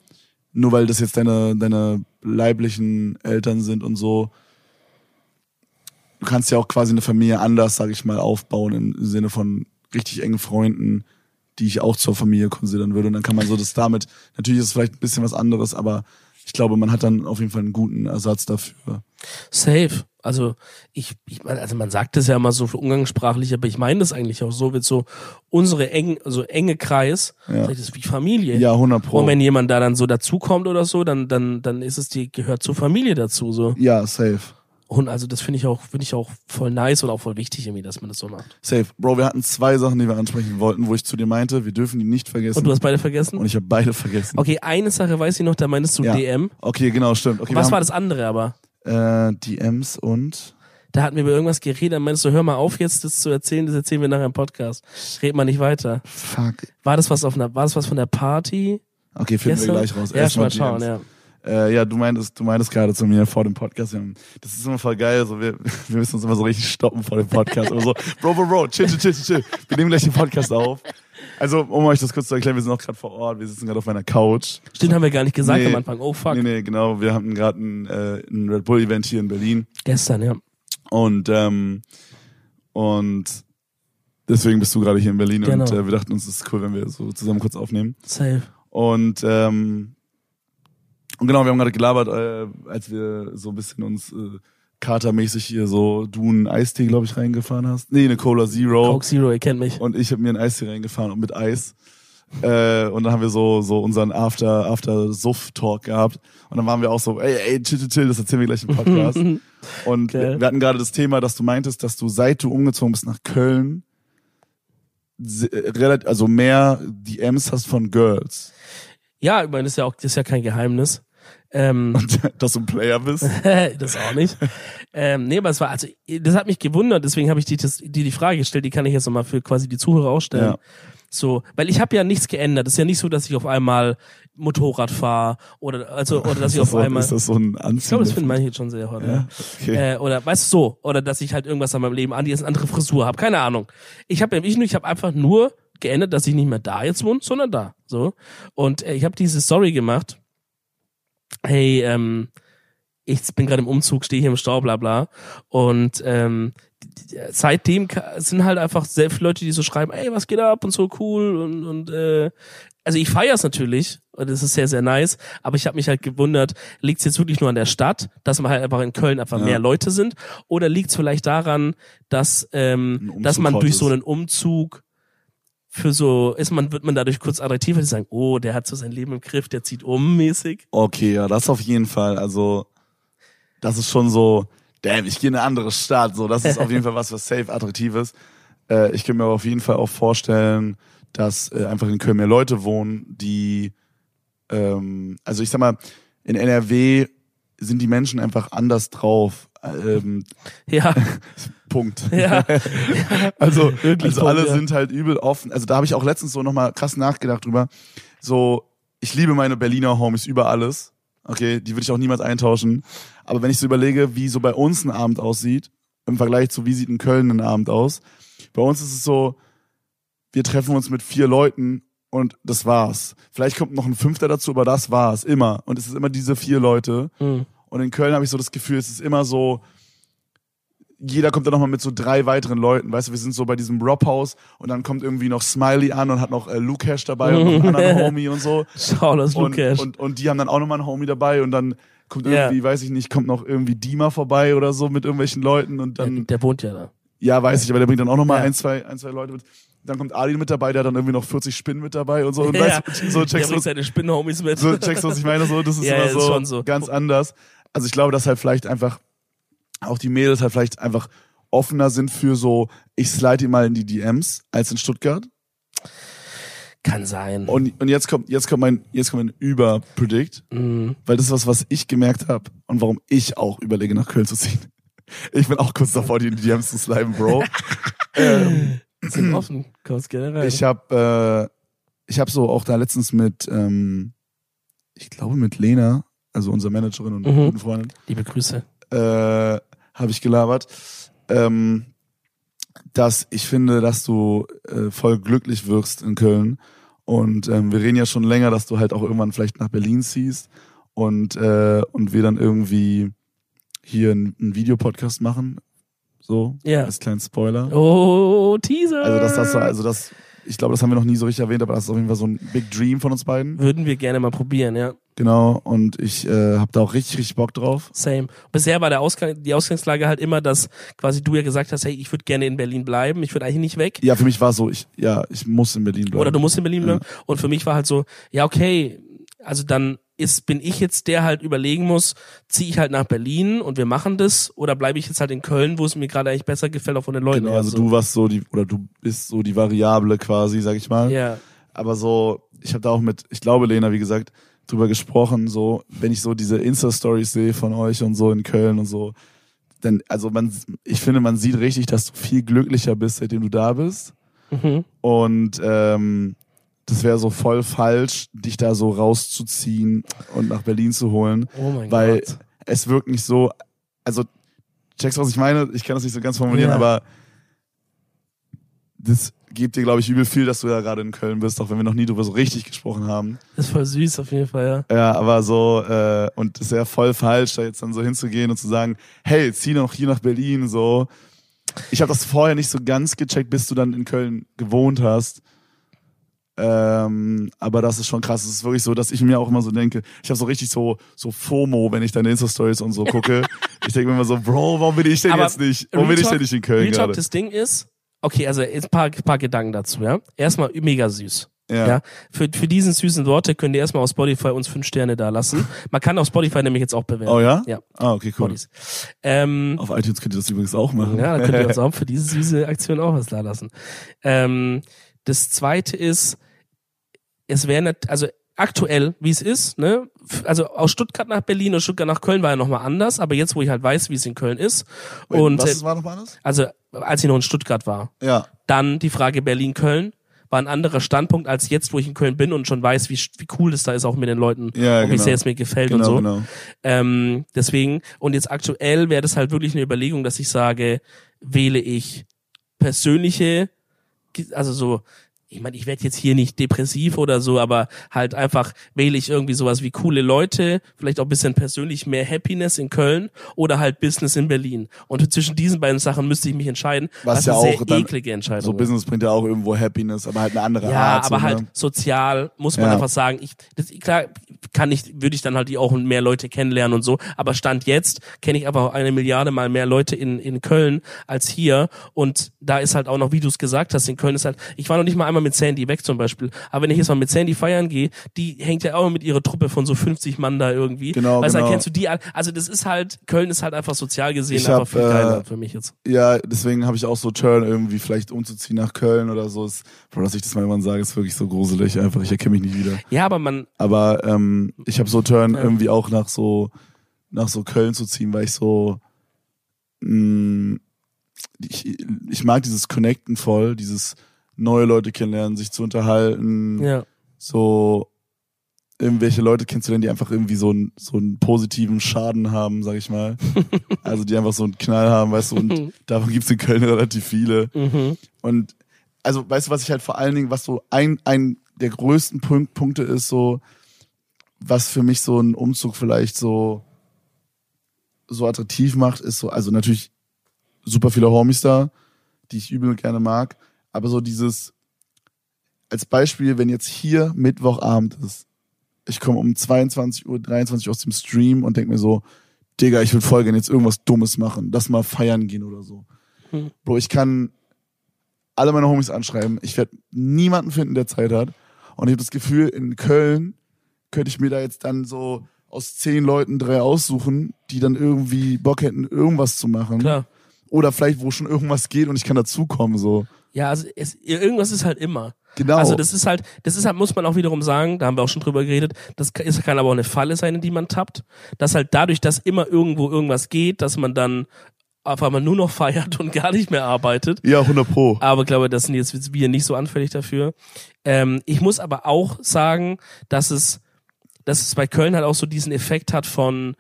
nur weil das jetzt deine, deine leiblichen Eltern sind und so, du kannst ja auch quasi eine Familie anders, sag ich mal, aufbauen im Sinne von richtig engen Freunden, die ich auch zur Familie konsidern würde. Und dann kann man so das damit, natürlich ist es vielleicht ein bisschen was anderes, aber ich glaube, man hat dann auf jeden Fall einen guten Ersatz dafür. Safe. Also ich, ich meine, also man sagt das ja immer so umgangssprachlich, aber ich meine das eigentlich auch so, wird so unsere eng, also enge Kreis, ja. das ist wie Familie. Ja, hundert Pro. Und wenn jemand da dann so dazukommt oder so, dann, dann, dann ist es die, gehört zur Familie dazu, so. Ja, safe. Und also das finde ich auch, finde ich auch voll nice und auch voll wichtig irgendwie, dass man das so macht. Safe. Bro, wir hatten zwei Sachen, die wir ansprechen wollten, wo ich zu dir meinte, wir dürfen die nicht vergessen. Und du hast beide vergessen? Und ich habe beide vergessen. Okay, eine Sache weiß ich noch, da meintest du ja. D M. Okay, genau, stimmt. Okay, was war das andere aber? Äh, D Ms und? Da hatten wir über irgendwas geredet, dann meinst du, hör mal auf jetzt das zu erzählen, das erzählen wir nachher im Podcast. Red mal nicht weiter. Fuck. War das was auf einer, war das was von der Party? Okay, finden wir gleich raus. Ja, mal schauen, ja. Äh, ja, du meintest, du meintest gerade zu mir vor dem Podcast, das ist immer voll geil, so, wir, wir müssen uns immer so richtig stoppen vor dem Podcast oder so. Bro, bro, bro, chill, chill, chill, chill, wir nehmen gleich den Podcast auf. Also, um euch das kurz zu erklären, wir sind auch gerade vor Ort, wir sitzen gerade auf meiner Couch. Stimmt, haben wir gar nicht gesagt nee, am Anfang, oh fuck. Nee, nee, genau, wir hatten gerade ein, äh, ein Red Bull Event hier in Berlin. Gestern, ja. Und ähm, und deswegen bist du gerade hier in Berlin, genau. Und äh, wir dachten uns, es ist cool, wenn wir so zusammen kurz aufnehmen. Safe. Und ähm, und genau, wir haben gerade gelabert, äh, als wir so ein bisschen uns äh, katermäßig hier so, du einen Eistee, glaube ich, reingefahren hast. Nee, eine Cola Zero. Coke Zero, ihr kennt mich. Und ich habe mir einen Eistee reingefahren und mit Eis. Äh, und dann haben wir so so unseren After After Suff Talk gehabt und dann waren wir auch so ey ey chill chill, chill das erzählen wir gleich im Podcast. Und okay. wir hatten gerade das Thema, dass du meintest, dass du seit du umgezogen bist nach Köln relativ also mehr D Ms hast von Girls. Ja, ich meine, das ist ja auch das ist ja kein Geheimnis. Ähm, und, dass du ein Player bist? Das auch nicht. ähm, nee, aber es war, also das hat mich gewundert, deswegen habe ich dir die, die Frage gestellt, die kann ich jetzt nochmal für quasi die Zuhörer auch stellen. Ja. So, weil ich habe ja nichts geändert. Es ist ja nicht so, dass ich auf einmal Motorrad fahre oder also oder dass ich auf einmal. Ist das so ein Anziehen? Ich glaube, das finden manche jetzt schon sehr hart. Ja? Okay. Äh, oder weißt du so, oder dass ich halt irgendwas an meinem Leben an, die ist eine andere Frisur habe. Keine Ahnung. Ich habe ich nur, ich habe einfach nur geändert, dass ich nicht mehr da jetzt wohne, sondern da. So, und äh, ich habe diese Story gemacht. Hey, ähm, ich bin gerade im Umzug, stehe hier im Stau, bla bla. Und ähm, seitdem sind halt einfach sehr viele Leute, die so schreiben, ey, was geht ab und so cool und, und äh, also ich feiere es natürlich und das ist sehr, sehr nice, aber ich habe mich halt gewundert, liegt es jetzt wirklich nur an der Stadt, dass man halt einfach in Köln einfach ja. mehr Leute sind, oder liegt es vielleicht daran, dass ähm, dass man durch so einen Umzug für so, ist man, wird man dadurch kurz attraktiver, die sagen, oh, der hat so sein Leben im Griff, der zieht um, mäßig. Okay, ja, das auf jeden Fall, also das ist schon so, damn, ich gehe in eine andere Stadt, so, das ist auf jeden Fall was, was safe attraktiv ist. Äh, ich kann mir aber auf jeden Fall auch vorstellen, dass äh, einfach in Köln mehr Leute wohnen, die, ähm, also ich sag mal, in N R W sind die Menschen einfach anders drauf. Ähm, ja. Punkt. Ja. also, also alle ja. sind halt übel offen. Also da habe ich auch letztens so nochmal krass nachgedacht drüber. So, ich liebe meine Berliner Homies über alles. Okay, die würde ich auch niemals eintauschen. Aber wenn ich so überlege, wie so bei uns ein Abend aussieht, im Vergleich zu wie sieht in Köln ein Abend aus. Bei uns ist es so, wir treffen uns mit vier Leuten und das war's. Vielleicht kommt noch ein Fünfter dazu, aber das war's. Immer. Und es ist immer diese vier Leute. Mhm. Und in Köln habe ich so das Gefühl, es ist immer so, jeder kommt da nochmal mit so drei weiteren Leuten, weißt du, wir sind so bei diesem Rob-House und dann kommt irgendwie noch Smiley an und hat noch äh, Luke Cash dabei und noch einen anderen Homie und so. Schau, das ist Luke Cash. Und, und, und die haben dann auch nochmal einen Homie dabei und dann kommt irgendwie, yeah. weiß ich nicht, kommt noch irgendwie Dima vorbei oder so mit irgendwelchen Leuten und dann... Der, der wohnt ja da. Ja, weiß ich, aber der bringt dann auch nochmal ja. ein, zwei, ein, zwei Leute mit. Dann kommt Adil mit dabei, der hat dann irgendwie noch vierzig Spinnen mit dabei und so. Und ja, weißt, so checkst der bringt seine Spinnen-Homies mit. So checkst du, was ich meine? So, das ist ja, immer ja, das so, ist so ganz anders. Also ich glaube, dass halt vielleicht einfach... auch die Mädels halt vielleicht einfach offener sind für so, ich slide ihn mal in die D Ms als in Stuttgart. Kann sein. Und, und jetzt kommt, jetzt kommt mein, jetzt kommt mein Über-Predict, mhm. weil das ist was, was ich gemerkt habe und warum ich auch überlege, nach Köln zu ziehen. Ich bin auch kurz davor, die in die D Ms zu sliden, Bro. ähm, sind offen, kommst gerne rein. Ich habe, äh, ich habe so auch da letztens mit, ähm, ich glaube mit Lena, also unserer Managerin und mhm. guten Freundin. Liebe Grüße. Äh, habe ich gelabert, ähm, dass ich finde, dass du äh, voll glücklich wirkst in Köln und ähm, wir reden ja schon länger, dass du halt auch irgendwann vielleicht nach Berlin ziehst und äh, und wir dann irgendwie hier einen, einen Videopodcast machen, so yeah. als kleinen Spoiler. Oh, Teaser. Also dass das also das, ich glaube, das haben wir noch nie so richtig erwähnt, aber das ist auf jeden Fall so ein Big Dream von uns beiden. Würden wir gerne mal probieren, ja. Genau, und ich äh, habe da auch richtig, richtig Bock drauf. Same. Bisher war der Ausgang, die Ausgangslage halt immer, dass quasi du ja gesagt hast, hey, ich würde gerne in Berlin bleiben, ich würde eigentlich nicht weg. Ja, für mich war so, ich ja, ich muss in Berlin bleiben. Oder du musst in Berlin bleiben. Ja. Und für mich war halt so, ja okay, also dann ist bin ich jetzt der halt überlegen muss, ziehe ich halt nach Berlin und wir machen das oder bleibe ich jetzt halt in Köln, wo es mir gerade eigentlich besser gefällt, auch von den Leuten. Genau, also so. Du warst so die oder du bist so die Variable quasi, sag ich mal. Ja. Aber so, ich habe da auch mit, ich glaube Lena, wie gesagt, drüber gesprochen, so, wenn ich so diese Insta-Stories sehe von euch und so in Köln und so, denn, also man, ich finde, man sieht richtig, dass du viel glücklicher bist, seitdem du da bist. Mhm. Und ähm, das wäre so voll falsch, dich da so rauszuziehen und nach Berlin zu holen. Oh mein weil Gott. Es wirkt nicht so, also checkst du, was ich meine? Ich kann das nicht so ganz formulieren, ja. aber das gibt dir, glaube ich, übel viel, dass du ja gerade in Köln bist, auch wenn wir noch nie drüber so richtig gesprochen haben. Das ist voll süß auf jeden Fall, ja. Ja, aber so, äh, und es ist ja voll falsch, da jetzt dann so hinzugehen und zu sagen, hey, zieh noch hier nach Berlin, so. Ich habe das vorher nicht so ganz gecheckt, bis du dann in Köln gewohnt hast. Ähm, aber das ist schon krass. Es ist wirklich so, dass ich mir auch immer so denke, ich habe so richtig so, so FOMO, wenn ich deine Insta-Stories und so gucke. Ich denke mir immer so, Bro, warum bin ich denn aber jetzt nicht? Warum bin ich denn nicht in Köln Real Talk, gerade? Das Ding ist, okay, also ein paar, paar Gedanken dazu, ja. Erstmal mega süß. Ja. Ja, für, für diesen süßen Worte könnt ihr erstmal auf Spotify uns fünf Sterne da lassen. Man kann auf Spotify nämlich jetzt auch bewerten. Oh ja? Ja. Ah, okay, cool. Ähm, auf iTunes könnt ihr das übrigens auch machen. Ja, dann könnt ihr uns auch für diese süße Aktion auch was da lassen. Ähm, das zweite ist, es wäre nicht, also aktuell, wie es ist, ne, also aus Stuttgart nach Berlin und Stuttgart nach Köln war ja nochmal anders, aber jetzt, wo ich halt weiß, wie es in Köln ist. Wait, und was war nochmal anders? Also, als ich noch in Stuttgart war. Ja. Dann die Frage Berlin-Köln war ein anderer Standpunkt als jetzt, wo ich in Köln bin und schon weiß, wie, wie cool das da ist, auch mit den Leuten, ja, ob genau. ich sehr jetzt mir gefällt genau, und so. Genau. Ähm, deswegen, und jetzt aktuell wäre das halt wirklich eine Überlegung, dass ich sage, wähle ich persönliche, also so, ich meine, ich werde jetzt hier nicht depressiv oder so, aber halt einfach wähle ich irgendwie sowas wie coole Leute, vielleicht auch ein bisschen persönlich mehr Happiness in Köln oder halt Business in Berlin. Und zwischen diesen beiden Sachen müsste ich mich entscheiden. Was das ja ist eine auch sehr eklige Entscheidung. So Business bringt ja auch irgendwo Happiness, aber halt eine andere ja, Art. Ja, aber so, halt ne? sozial muss man ja. einfach sagen. Ich, das, klar, kann ich, würde ich dann halt auch mehr Leute kennenlernen und so. Aber Stand jetzt kenne ich aber auch eine Milliarde mal mehr Leute in in Köln als hier. Und da ist halt auch noch, wie du es gesagt hast, in Köln ist halt, ich war noch nicht mal einmal mit Sandy weg zum Beispiel, aber wenn ich jetzt mal mit Sandy feiern gehe, die hängt ja auch mit ihrer Truppe von so fünfzig Mann da irgendwie. Genau, weißt, genau. Dann kennst du die, also das ist halt, Köln ist halt einfach sozial gesehen ich einfach hab, viel geiler äh, für mich jetzt. Ja, deswegen habe ich auch so Turn irgendwie vielleicht umzuziehen nach Köln oder so. Ist, Bro, dass ich das mal irgendwann sage, ist wirklich so gruselig einfach, ich erkenne mich nicht wieder. Ja, aber man... Aber ähm, ich habe so Turn ja. irgendwie auch nach so nach so Köln zu ziehen, weil ich so... Mh, ich, ich mag dieses Connecten voll, dieses... neue Leute kennenlernen, sich zu unterhalten, ja. so irgendwelche Leute kennenzulernen, die einfach irgendwie so einen so einen positiven Schaden haben, sag ich mal. Also die einfach so einen Knall haben, weißt du, und davon gibt's in Köln relativ viele. Mhm. Und also weißt du, was ich halt vor allen Dingen, was so ein ein der größten Punkt, Punkte ist, so was für mich so ein Umzug vielleicht so so attraktiv macht, ist so, also natürlich super viele Homies da, die ich übel und gerne mag. Aber so dieses, als Beispiel, wenn jetzt hier Mittwochabend ist, ich komme um zweiundzwanzig Uhr, dreiundzwanzig Uhr aus dem Stream und denke mir so, Digga, ich will voll gerne jetzt irgendwas Dummes machen, lass mal feiern gehen oder so. Hm. Bro, ich kann alle meine Homies anschreiben, ich werde niemanden finden, der Zeit hat. Und ich habe das Gefühl, in Köln könnte ich mir da jetzt dann so aus zehn Leuten drei aussuchen, die dann irgendwie Bock hätten, irgendwas zu machen. Klar. Oder vielleicht, wo schon irgendwas geht und ich kann dazukommen, so. Ja, also es, irgendwas ist halt immer. Genau. Also das ist halt, das ist halt, muss man auch wiederum sagen, da haben wir auch schon drüber geredet, das ist, kann aber auch eine Falle sein, in die man tappt, dass halt dadurch, dass immer irgendwo irgendwas geht, dass man dann auf einmal nur noch feiert und gar nicht mehr arbeitet. Ja, hundert Pro. Aber ich glaube, das sind jetzt wir nicht so anfällig dafür. Ähm, ich muss aber auch sagen, dass es, dass es bei Köln halt auch so diesen Effekt hat von,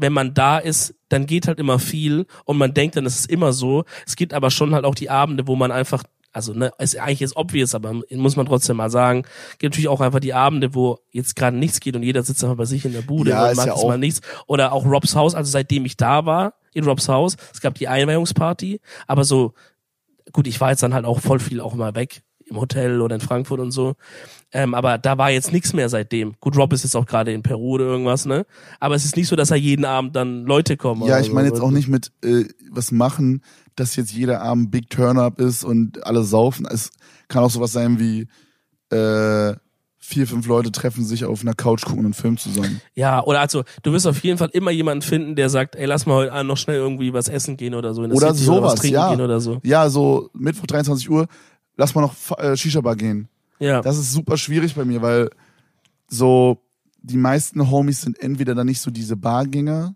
wenn man da ist, dann geht halt immer viel und man denkt dann, es ist immer so. Es gibt aber schon halt auch die Abende, wo man einfach, also ne, ist eigentlich ist obvious, aber muss man trotzdem mal sagen, gibt natürlich auch einfach die Abende, wo jetzt gerade nichts geht und jeder sitzt einfach bei sich in der Bude ja, und macht ja jetzt mal nichts. Oder auch Robs Haus, also seitdem ich da war, in Robs Haus, es gab die Einweihungsparty, aber so, gut, ich war jetzt dann halt auch voll viel auch mal weg. Im Hotel oder in Frankfurt und so. Ähm, aber da war jetzt nichts mehr seitdem. Gut, Rob ist jetzt auch gerade in Peru oder irgendwas, ne? Aber es ist nicht so, dass da jeden Abend dann Leute kommen. Ja, ich meine so. Jetzt auch nicht mit äh, was machen, dass jetzt jeder Abend Big Turn-Up ist und alle saufen. Es kann auch sowas sein wie äh, vier, fünf Leute treffen sich auf einer Couch, gucken einen Film zusammen. Ja, oder also, du wirst auf jeden Fall immer jemanden finden, der sagt, ey, lass mal heute Abend noch schnell irgendwie was essen gehen oder so. In der oder City sowas, oder was trinken ja. gehen oder so. Ja, so Mittwoch dreiundzwanzig Uhr, lass mal noch äh, Shisha-Bar gehen. Ja. Das ist super schwierig bei mir, weil so die meisten Homies sind entweder dann nicht so diese Bargänger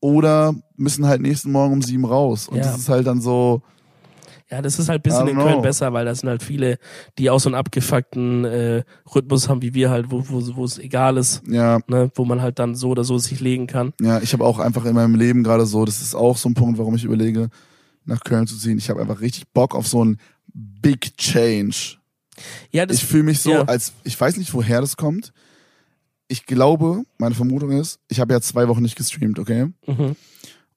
oder müssen halt nächsten Morgen um sieben raus. Und ja. das ist halt dann so... Ja, das ist halt ein bisschen in Köln know. besser, weil da sind halt viele, die auch so einen abgefuckten äh, Rhythmus haben, wie wir halt, wo wo wo es egal ist. Ja. Ne? Wo man halt dann so oder so sich legen kann. Ja, ich habe auch einfach in meinem Leben gerade so, das ist auch so ein Punkt, warum ich überlege, nach Köln zu ziehen. Ich habe einfach richtig Bock auf so ein big change. Ja, das, ich fühle mich so, ja. als ich weiß nicht, woher das kommt. Ich glaube, meine Vermutung ist, ich habe ja zwei Wochen nicht gestreamt, okay? Mhm.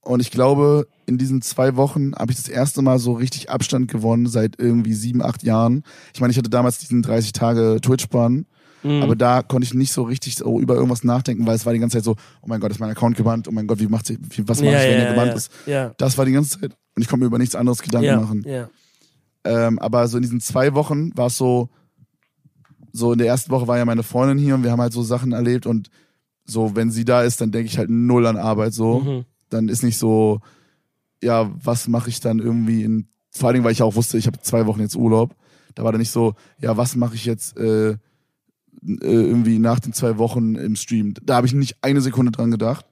Und ich glaube, in diesen zwei Wochen habe ich das erste Mal so richtig Abstand gewonnen seit irgendwie sieben, acht Jahren. Ich meine, ich hatte damals diesen dreißig Tage Twitch-Bann, mhm. aber da konnte ich nicht so richtig so über irgendwas nachdenken, weil es war die ganze Zeit so, oh mein Gott, ist mein Account gebannt, oh mein Gott, wie macht sie, was mache ja, ich, wenn ja, er gebannt ja. ist. Ja. Das war die ganze Zeit. Und ich konnte mir über nichts anderes Gedanken ja. machen. Ja. Ähm, aber so in diesen zwei Wochen war es so, so in der ersten Woche war ja meine Freundin hier und wir haben halt so Sachen erlebt und so, wenn sie da ist, dann denke ich halt null an Arbeit so. Mhm. Dann ist nicht so, ja, was mache ich dann irgendwie in, vor allen Dingen, weil ich auch wusste, ich habe zwei Wochen jetzt Urlaub, da war dann nicht so, ja, was mache ich jetzt äh, irgendwie nach den zwei Wochen im Stream. Da habe ich nicht eine Sekunde dran gedacht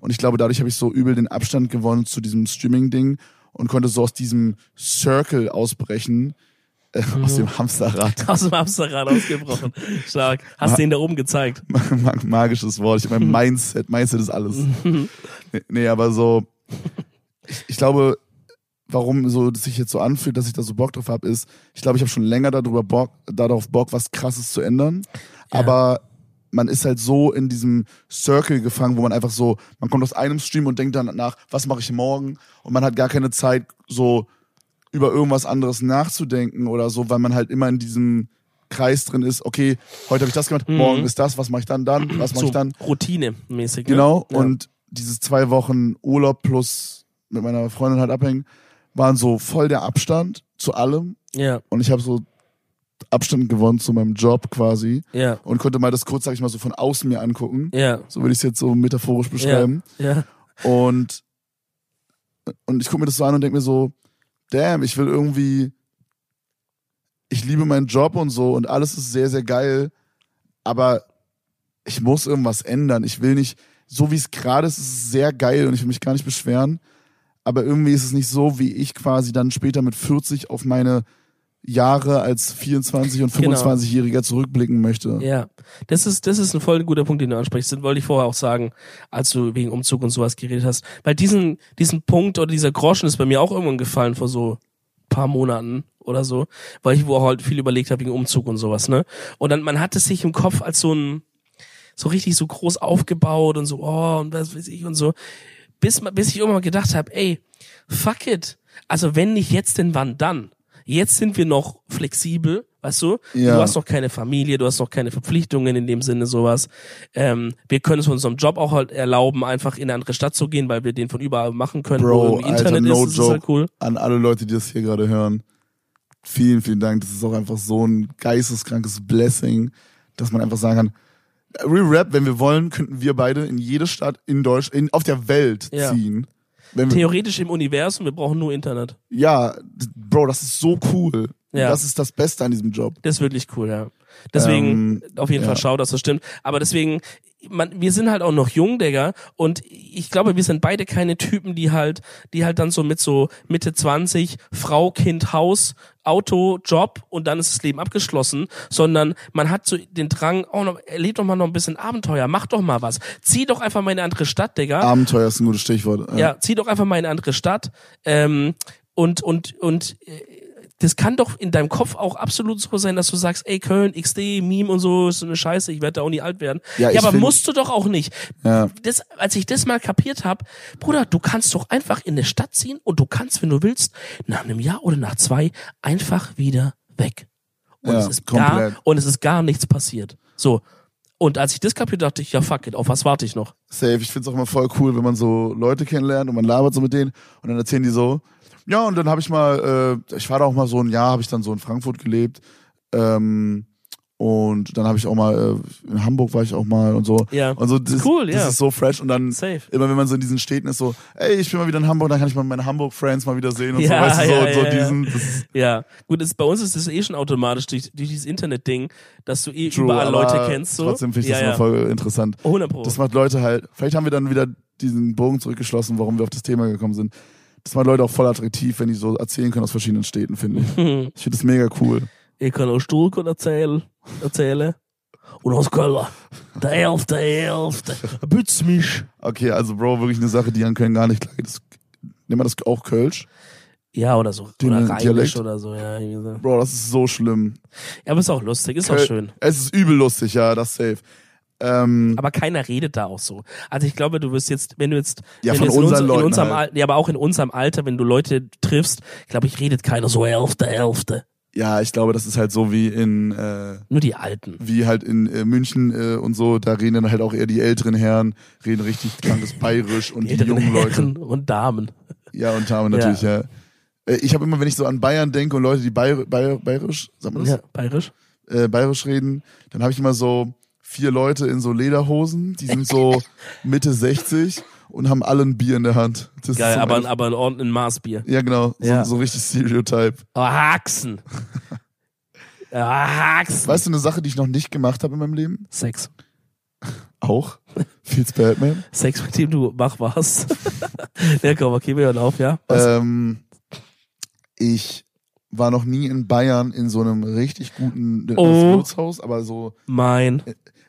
und ich glaube, dadurch habe ich so übel den Abstand gewonnen zu diesem Streaming-Ding und konnte so aus diesem Circle ausbrechen, äh, mhm. aus dem Hamsterrad. Aus dem Hamsterrad ausgebrochen. Stark. Hast Ma- den da oben gezeigt. Mag- magisches Wort. Ich meine, Mindset. Mindset ist alles. nee, nee, aber so, ich, ich glaube, warum so das sich jetzt so anfühlt, dass ich da so Bock drauf habe, ist, ich glaube, ich habe schon länger darüber Bock, darauf Bock, was Krasses zu ändern. Ja. Aber man ist halt so in diesem Circle gefangen, wo man einfach so, man kommt aus einem Stream und denkt dann nach, was mache ich morgen? Und man hat gar keine Zeit, so über irgendwas anderes nachzudenken oder so, weil man halt immer in diesem Kreis drin ist, okay, heute habe ich das gemacht, mhm. morgen ist das, was mache ich dann, dann, was mache so ich dann? Routinemäßig. Genau, ja. Und dieses zwei Wochen Urlaub plus mit meiner Freundin halt abhängen, waren so voll der Abstand zu allem. Ja. Und ich habe so Abstand gewonnen zu meinem Job quasi yeah. und konnte mal das kurz, sag ich mal, so von außen mir angucken. Yeah. So würde ich es jetzt so metaphorisch beschreiben. Yeah. Yeah. Und, und ich gucke mir das so an und denke mir so, damn, ich will irgendwie, ich liebe meinen Job und so und alles ist sehr, sehr geil, aber ich muss irgendwas ändern. Ich will nicht, so wie es gerade ist, ist es sehr geil und ich will mich gar nicht beschweren, aber irgendwie ist es nicht so, wie ich quasi dann später mit vierzig auf meine Jahre als vierundzwanzig- und fünfundzwanzigjähriger genau. zurückblicken möchte. Ja, das ist, das ist ein voll guter Punkt, den du ansprichst. Den wollte ich vorher auch sagen, als du wegen Umzug und sowas geredet hast. Weil diesen, diesen Punkt oder dieser Groschen ist bei mir auch irgendwann gefallen vor so ein paar Monaten oder so, weil ich wo halt viel überlegt habe wegen Umzug und sowas, ne? Und dann, man hat es sich im Kopf als so ein, so richtig so groß aufgebaut und so, oh, und was weiß ich und so. Bis, bis ich irgendwann gedacht habe, ey, fuck it. Also wenn nicht jetzt, denn wann dann? Jetzt sind wir noch flexibel, weißt du? Ja. Du hast noch keine Familie, du hast noch keine Verpflichtungen in dem Sinne, sowas. Ähm, wir können es von unserem Job auch halt erlauben, einfach in eine andere Stadt zu gehen, weil wir den von überall machen können, Bro, wo im Internet Alter, no ist. Das joke ist halt cool. An alle Leute, die das hier gerade hören, vielen, vielen Dank. Das ist auch einfach so ein geisteskrankes Blessing, dass man einfach sagen kann, Real Rap, wenn wir wollen, könnten wir beide in jede Stadt in Deutschland, in, auf der Welt ja. ziehen. Wenn theoretisch wir, im Universum, wir brauchen nur Internet. Ja, Bro, das ist so cool. Ja. Das ist das Beste an diesem Job. Das ist wirklich cool, ja. Deswegen, ähm, auf jeden ja. Fall schau, dass das stimmt. Aber deswegen, man, wir sind halt auch noch jung, Digga. Und ich glaube, wir sind beide keine Typen, die halt, die halt dann so mit so Mitte zwanzig, Frau, Kind, Haus, Auto, Job und dann ist das Leben abgeschlossen, sondern man hat so den Drang, oh, noch, erleb doch mal noch ein bisschen Abenteuer, mach doch mal was. Zieh doch einfach mal in eine andere Stadt, Digga. Abenteuer ist ein gutes Stichwort. Ja, ja zieh doch einfach mal in eine andere Stadt. Ähm, und, und, und, das kann doch in deinem Kopf auch absolut so sein, dass du sagst, ey, Köln, X D, Meme und so, ist so eine Scheiße, ich werde da auch nie alt werden. Ja, ja aber find, musst du doch auch nicht. Ja. Das, als ich das mal kapiert habe, Bruder, du kannst doch einfach in eine Stadt ziehen und du kannst, wenn du willst, nach einem Jahr oder nach zwei einfach wieder weg. Und, ja, es, ist gar, und es ist gar nichts passiert. So. Und als ich das kapiert, dachte ich, ja fuck it, auf was warte ich noch? Safe, ich find's auch immer voll cool, wenn man so Leute kennenlernt und man labert so mit denen und dann erzählen die so, ja, und dann habe ich mal, äh, ich war da auch mal so ein Jahr, habe ich dann so in Frankfurt gelebt. Ähm, und dann habe ich auch mal, äh, in Hamburg war ich auch mal und so. Ja, und so, das, cool, das ja. Das ist so fresh. Und dann safe. Immer, wenn man so in diesen Städten ist, so, ey, ich bin mal wieder in Hamburg, dann kann ich mal meine Hamburg-Friends mal wieder sehen. Und ja, so, weißt du, so, ja, und so ja, diesen... Ja, das ja. gut, das, bei uns ist das eh schon automatisch durch, durch dieses Internet-Ding, dass du eh True, überall Leute kennst. So. Trotzdem finde ich ja, das ja. immer voll interessant. hundert Prozent. Das macht Leute halt... Vielleicht haben wir dann wieder diesen Bogen zurückgeschlossen, warum wir auf das Thema gekommen sind. Das waren Leute auch voll attraktiv, wenn die so erzählen können aus verschiedenen Städten, finde ich. Ich finde das mega cool. Ich kann aus Stuttgart erzählen, erzählen. Und aus Köln. Der Elfte, der Elfte. Bütz mich. Okay, also Bro, wirklich eine Sache, die an Köln gar nicht klar geht. Nehmen wir das auch Kölsch? Ja, oder so. Dünne oder Rheinisch oder so. Ja, so. Bro, das ist so schlimm. Ja, aber ist auch lustig, ist Köl- auch schön. Es ist übel lustig, ja, das safe. Ähm, aber keiner redet da auch so. Also ich glaube, du wirst jetzt, wenn du jetzt ja, wenn von unseren uns, Leuten in unserem halt. Al- ja, aber auch in unserem Alter, wenn du Leute triffst, glaube ich, redet keiner so Hälfte, Hälfte. Ja, ich glaube, das ist halt so wie in äh, nur die Alten. Wie halt in äh, München äh, und so, da reden dann halt auch eher die älteren Herren, reden richtig krankes Bayerisch und die, die jungen Herren Leute. Und Damen. Ja, und Damen natürlich, ja. ja. Ich habe immer, wenn ich so an Bayern denke und Leute, die Bayer, Bayer, Bayerisch, sagt man das? Ja, Bayerisch. Äh, Bayerisch reden, dann habe ich immer so vier Leute in so Lederhosen, die sind so Mitte sechzig und haben alle ein Bier in der Hand. Das Geil, ist aber, ein, aber ein ordentliches Maßbier. Ja, genau, ja. So, so richtig Stereotype. Oh, Haxen. oh, Haxen. Weißt du, eine Sache, die ich noch nicht gemacht habe in meinem Leben? Sex. Auch? Feels bad, man. Sex, mit dem du wach warst. Ja, komm, okay, wir hören auf, ja? Was? Ähm... Ich war noch nie in Bayern in so einem richtig guten oh, Bootshaus, aber so mein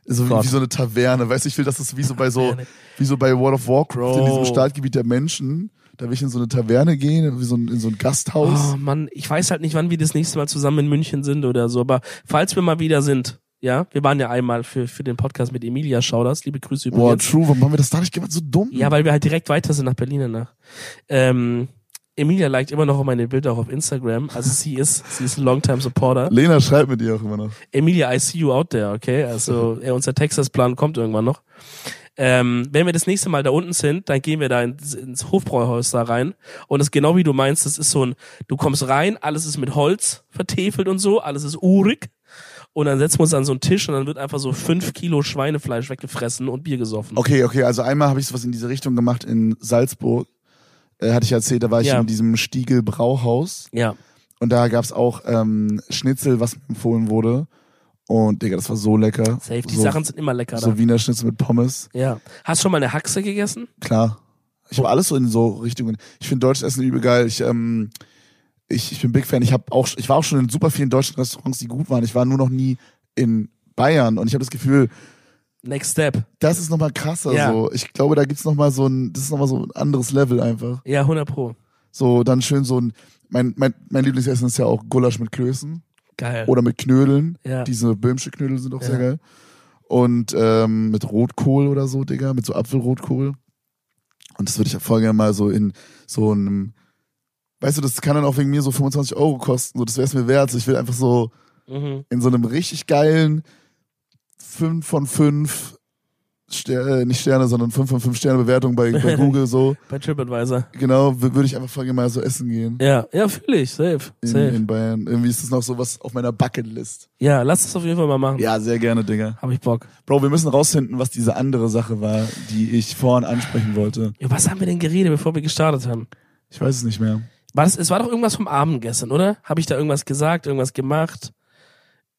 so wie, wie so eine Taverne. Weißt du, ich will, dass es wie so bei so wie so bei World of Warcraft in diesem Startgebiet der Menschen. Da will ich in so eine Taverne gehen, wie so ein, in so ein Gasthaus. Oh Mann, ich weiß halt nicht, wann wir das nächste Mal zusammen in München sind oder so. Aber falls wir mal wieder sind, ja, wir waren ja einmal für für den Podcast mit Emilia Schauders, liebe Grüße übrigens. Boah, true, warum haben wir das da nicht gemacht? So dumm. Ja, weil wir halt direkt weiter sind nach Berlin danach. Ähm... Emilia liked immer noch meine Bilder auch auf Instagram. Also sie ist, sie ist ein Longtime-Supporter. Lena schreibt mit ihr auch immer noch. Emilia, I see you out there, okay? Also unser Texas-Plan kommt irgendwann noch. Ähm, wenn wir das nächste Mal da unten sind, dann gehen wir da ins, ins Hofbräuhaus da rein. Und das ist genau wie du meinst, das ist so ein, du kommst rein, alles ist mit Holz vertäfelt und so, alles ist urig. Und dann setzen wir uns an so einen Tisch und dann wird einfach so fünf Kilo Schweinefleisch weggefressen und Bier gesoffen. Okay, okay, also einmal habe ich sowas in diese Richtung gemacht in Salzburg. Hatte ich erzählt, da war ich ja. in diesem Stiegel Brauhaus. Ja. Und da gab's auch ähm, Schnitzel, was empfohlen wurde. Und Digga, das war so lecker. Safe, die so, Sachen sind immer lecker. So da. Wiener Schnitzel mit Pommes. Ja. Hast du schon mal eine Haxe gegessen? Klar. Ich habe alles so in so Richtungen. Ich finde deutsches Essen übel geil. Ich, ähm, ich, ich bin Big Fan. Ich hab auch, ich war auch schon in super vielen deutschen Restaurants, die gut waren. Ich war nur noch nie in Bayern. Und ich habe das Gefühl... Next Step. Das ist nochmal krasser ja. so. Ich glaube, da gibt's nochmal so ein, das ist nochmal so ein anderes Level einfach. Ja, hundert Pro. So, dann schön so ein, mein, mein, mein Lieblingsessen ist ja auch Gulasch mit Klößen. Geil. Oder mit Knödeln. Ja. Diese böhmische Knödel sind auch ja. sehr geil. Und ähm, mit Rotkohl oder so, Digga, mit so Apfelrotkohl. Und das würde ich ja voll gerne mal so in so einem, weißt du, das kann dann auch wegen mir so fünfundzwanzig Euro kosten. So, das wäre es mir wert. Ich will einfach so mhm. in so einem richtig geilen, fünf von fünf Sterne, nicht Sterne, sondern fünf von fünf Sterne Bewertung bei, bei Google so. Bei TripAdvisor. Genau, würde ich einfach voll mal so essen gehen. Ja, ja, fühle ich, safe. In, safe. In Bayern. Irgendwie ist das noch so was auf meiner Bucketlist. Ja, lass das auf jeden Fall mal machen. Ja, sehr gerne, Digga. Hab ich Bock. Bro, wir müssen rausfinden, was diese andere Sache war, die ich vorhin ansprechen wollte. Ja, was haben wir denn geredet, bevor wir gestartet haben? Ich weiß es nicht mehr. War das, es war doch irgendwas vom Abend gestern, oder? Habe ich da irgendwas gesagt, irgendwas gemacht?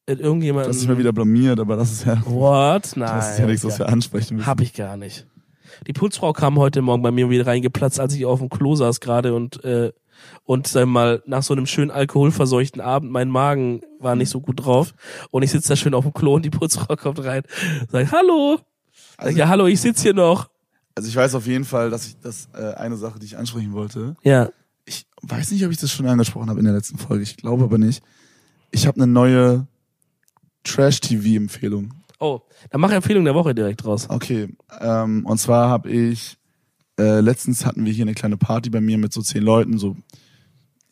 Irgendjemand. Das ist mir wieder blamiert, aber das ist ja. What? Nein. Das ist ja nichts, was wir ansprechen müssen. Hab ich gar nicht. Die Putzfrau kam heute Morgen bei mir wieder reingeplatzt, als ich auf dem Klo saß gerade und, äh, und sag mal, nach so einem schönen alkoholverseuchten Abend, mein Magen war nicht so gut drauf und ich sitze da schön auf dem Klo und die Putzfrau kommt rein und sagt, hallo. Also, ja, hallo, ich sitze hier noch. Also ich weiß auf jeden Fall, dass ich das äh, eine Sache, die ich ansprechen wollte. Ja. Ich weiß nicht, ob ich das schon angesprochen habe in der letzten Folge. Ich glaube aber nicht. Ich habe eine neue Trash-T V-Empfehlung. Oh, dann mach Empfehlung der Woche direkt raus. Okay, ähm, und zwar habe ich, äh, letztens hatten wir hier eine kleine Party bei mir mit so zehn Leuten, so,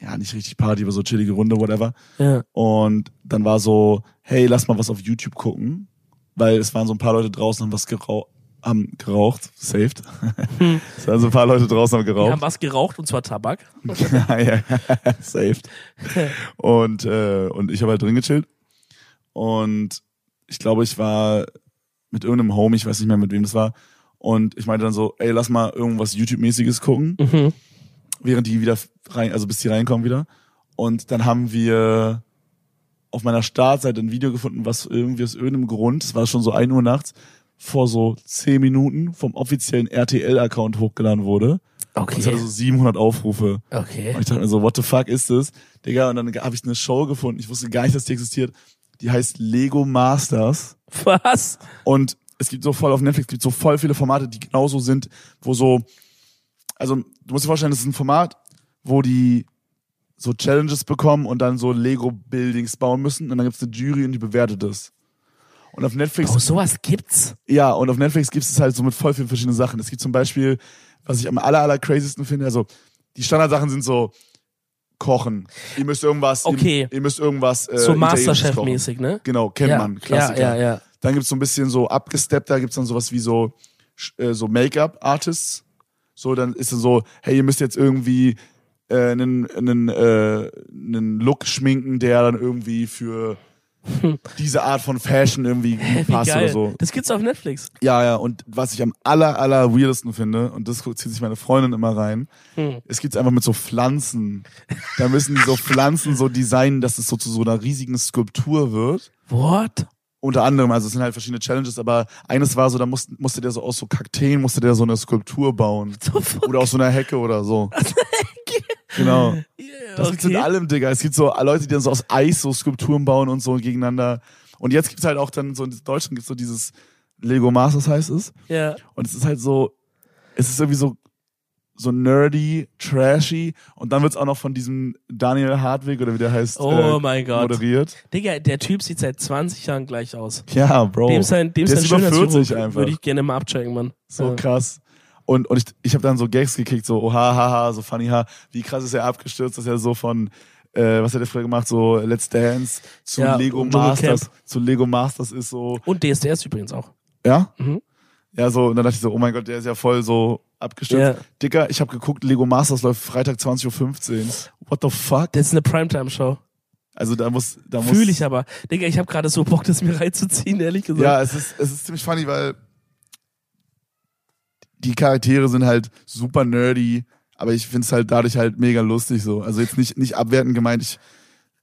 ja, nicht richtig Party, aber so chillige Runde, whatever. Ja. Und dann war so, hey, lass mal was auf YouTube gucken, weil es waren so ein paar Leute draußen, haben was gerau- haben geraucht, saved. Hm. Es waren so ein paar Leute draußen, haben geraucht. Die haben was geraucht, und zwar Tabak. Ja, ja, saved. Und, äh, und ich habe halt drin gechillt. Und ich glaube, ich war mit irgendeinem Homie, ich weiß nicht mehr, mit wem das war. Und ich meinte dann so, ey, lass mal irgendwas YouTube-mäßiges gucken. Mhm. Während die wieder rein, also bis die reinkommen wieder. Und dann haben wir auf meiner Startseite ein Video gefunden, was irgendwie aus irgendeinem Grund, es war schon so ein Uhr nachts, vor so zehn Minuten vom offiziellen R T L-Account hochgeladen wurde. Okay. Und es hatte so siebenhundert Aufrufe. Okay. Und ich dachte mir so, what the fuck ist das? Digga, und dann habe ich eine Show gefunden. Ich wusste gar nicht, dass die existiert. Die heißt Lego Masters. Was? Und es gibt so voll auf Netflix, gibt so voll viele Formate, die genauso sind, wo so, also du musst dir vorstellen, das ist ein Format, wo die so Challenges bekommen und dann so Lego-Buildings bauen müssen. Und dann gibt's eine Jury und die bewertet es. Und auf Netflix... Oh, sowas gibt's? Ja, und auf Netflix gibt's es halt so mit voll vielen verschiedenen Sachen. Es gibt zum Beispiel, was ich am aller, aller craziesten finde, also die Standardsachen sind so Kochen. Ihr müsst irgendwas... Okay. Ihr, ihr müsst irgendwas... Äh, so Masterchef-mäßig, ne? Genau, kennt ja, man, Klassiker. Ja, ja, ja. Dann gibt's so ein bisschen so abgesteppt, da gibt's dann sowas wie so, äh, so Make-up-Artists. So, dann ist dann so, hey, ihr müsst jetzt irgendwie... einen einen äh, einen Look schminken, der dann irgendwie für diese Art von Fashion irgendwie Hä, passt oder so. Das gibt's auf Netflix. Ja, ja, und was ich am aller, aller weirdesten finde, und das zieht sich meine Freundin immer rein, hm. es gibt's einfach mit so Pflanzen. Da müssen die so Pflanzen so designen, dass es so zu so einer riesigen Skulptur wird. What? Unter anderem, also es sind halt verschiedene Challenges, aber eines war so, da musste, musste der so aus so Kakteen, musste der so eine Skulptur bauen. Oder aus so einer Hecke oder so. Genau. Yeah, das okay. gibt's in allem, Digga. Es gibt so Leute, die dann so aus Eis so Skulpturen bauen und so gegeneinander. Und jetzt gibt's halt auch dann so, in Deutschland gibt's so dieses Lego Masters heißt es. Ja. Yeah. Und es ist halt so, es ist irgendwie so, so nerdy, trashy. Und dann wird's auch noch von diesem Daniel Hartwig oder wie der heißt, oh äh, mein Gott. moderiert. Digga, der Typ sieht seit zwanzig Jahren gleich aus. Ja, Bro. Dem sein, dem der sein ist über vierzig einfach. Würde ich gerne mal abchecken, Mann. So ja. krass. Und, und ich, ich habe dann so Gags gekickt, so oh, ha, ha, ha, so funny, ha. Wie krass ist er abgestürzt, dass er so von, äh, was hat er früher gemacht, so Let's Dance zu ja, Lego Masters, zu Lego Masters ist so. Und D S D S übrigens auch. Ja? Mhm. Ja, so, und dann dachte ich so, oh mein Gott, der ist ja voll so abgestürzt. Yeah. Dicker, ich habe geguckt, Lego Masters läuft Freitag zwanzig Uhr fünfzehn. What the fuck? Das ist eine Primetime-Show. Also da muss, da muss. Fühl ich aber. Digga, ich habe gerade so Bock, das mir reinzuziehen, ehrlich gesagt. Ja, es ist, es ist ziemlich funny, weil die Charaktere sind halt super nerdy, aber ich find's halt dadurch halt mega lustig so. Also jetzt nicht nicht abwertend gemeint, ich,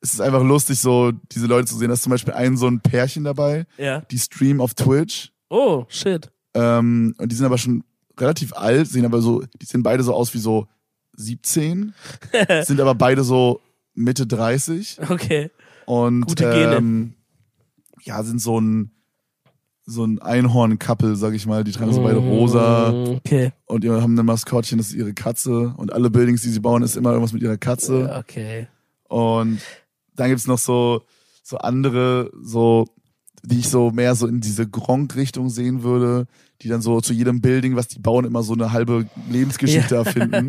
es ist einfach lustig so, diese Leute zu sehen. Da ist zum Beispiel ein so ein Pärchen dabei, ja. die streamen auf Twitch. Oh, shit. Ähm, und die sind aber schon relativ alt, sehen aber so, die sehen beide so aus wie so siebzehn, sind aber beide so Mitte dreißig. Okay. Und gute Gene. Ähm, ja, sind so ein so ein Einhorn-Couple, sag ich mal. Die tragen so beide rosa. Okay. Und die haben ein Maskottchen, das ist ihre Katze. Und alle Buildings, die sie bauen, ist immer irgendwas mit ihrer Katze. Okay. Und dann gibt's noch so so andere, so die ich so mehr so in diese Gronk-Richtung sehen würde, die dann so zu jedem Building, was die bauen, immer so eine halbe Lebensgeschichte ja. erfinden.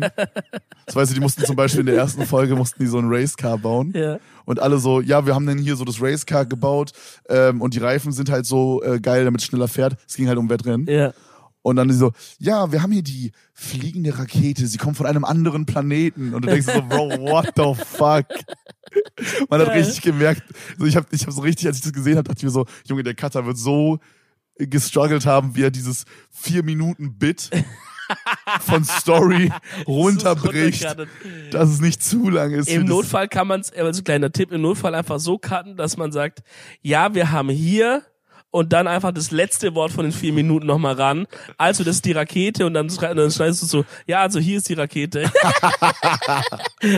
Das weißt du, die mussten zum Beispiel in der ersten Folge mussten die so ein Racecar bauen. Ja. Und alle so, ja, wir haben dann hier so das Racecar gebaut ähm, und die Reifen sind halt so äh, geil, damit es schneller fährt. Es ging halt um Wettrennen. Ja. Und dann so, ja, wir haben hier die fliegende Rakete, sie kommt von einem anderen Planeten. Und du denkst so, Bro, what the fuck? Man hat ja. richtig gemerkt, also ich habe ich hab so richtig, als ich das gesehen habe, dachte ich mir so, Junge, der Cutter wird so gestruggelt haben, wie er dieses vier Minuten Bit von Story runterbricht, dass es nicht zu lang ist. Im Notfall kann man es, also kleiner Tipp, im Notfall einfach so cutten, dass man sagt, ja, wir haben hier und dann einfach das letzte Wort von den vier Minuten nochmal ran. Also, das ist die Rakete und dann schneidest du so, ja, also hier ist die Rakete.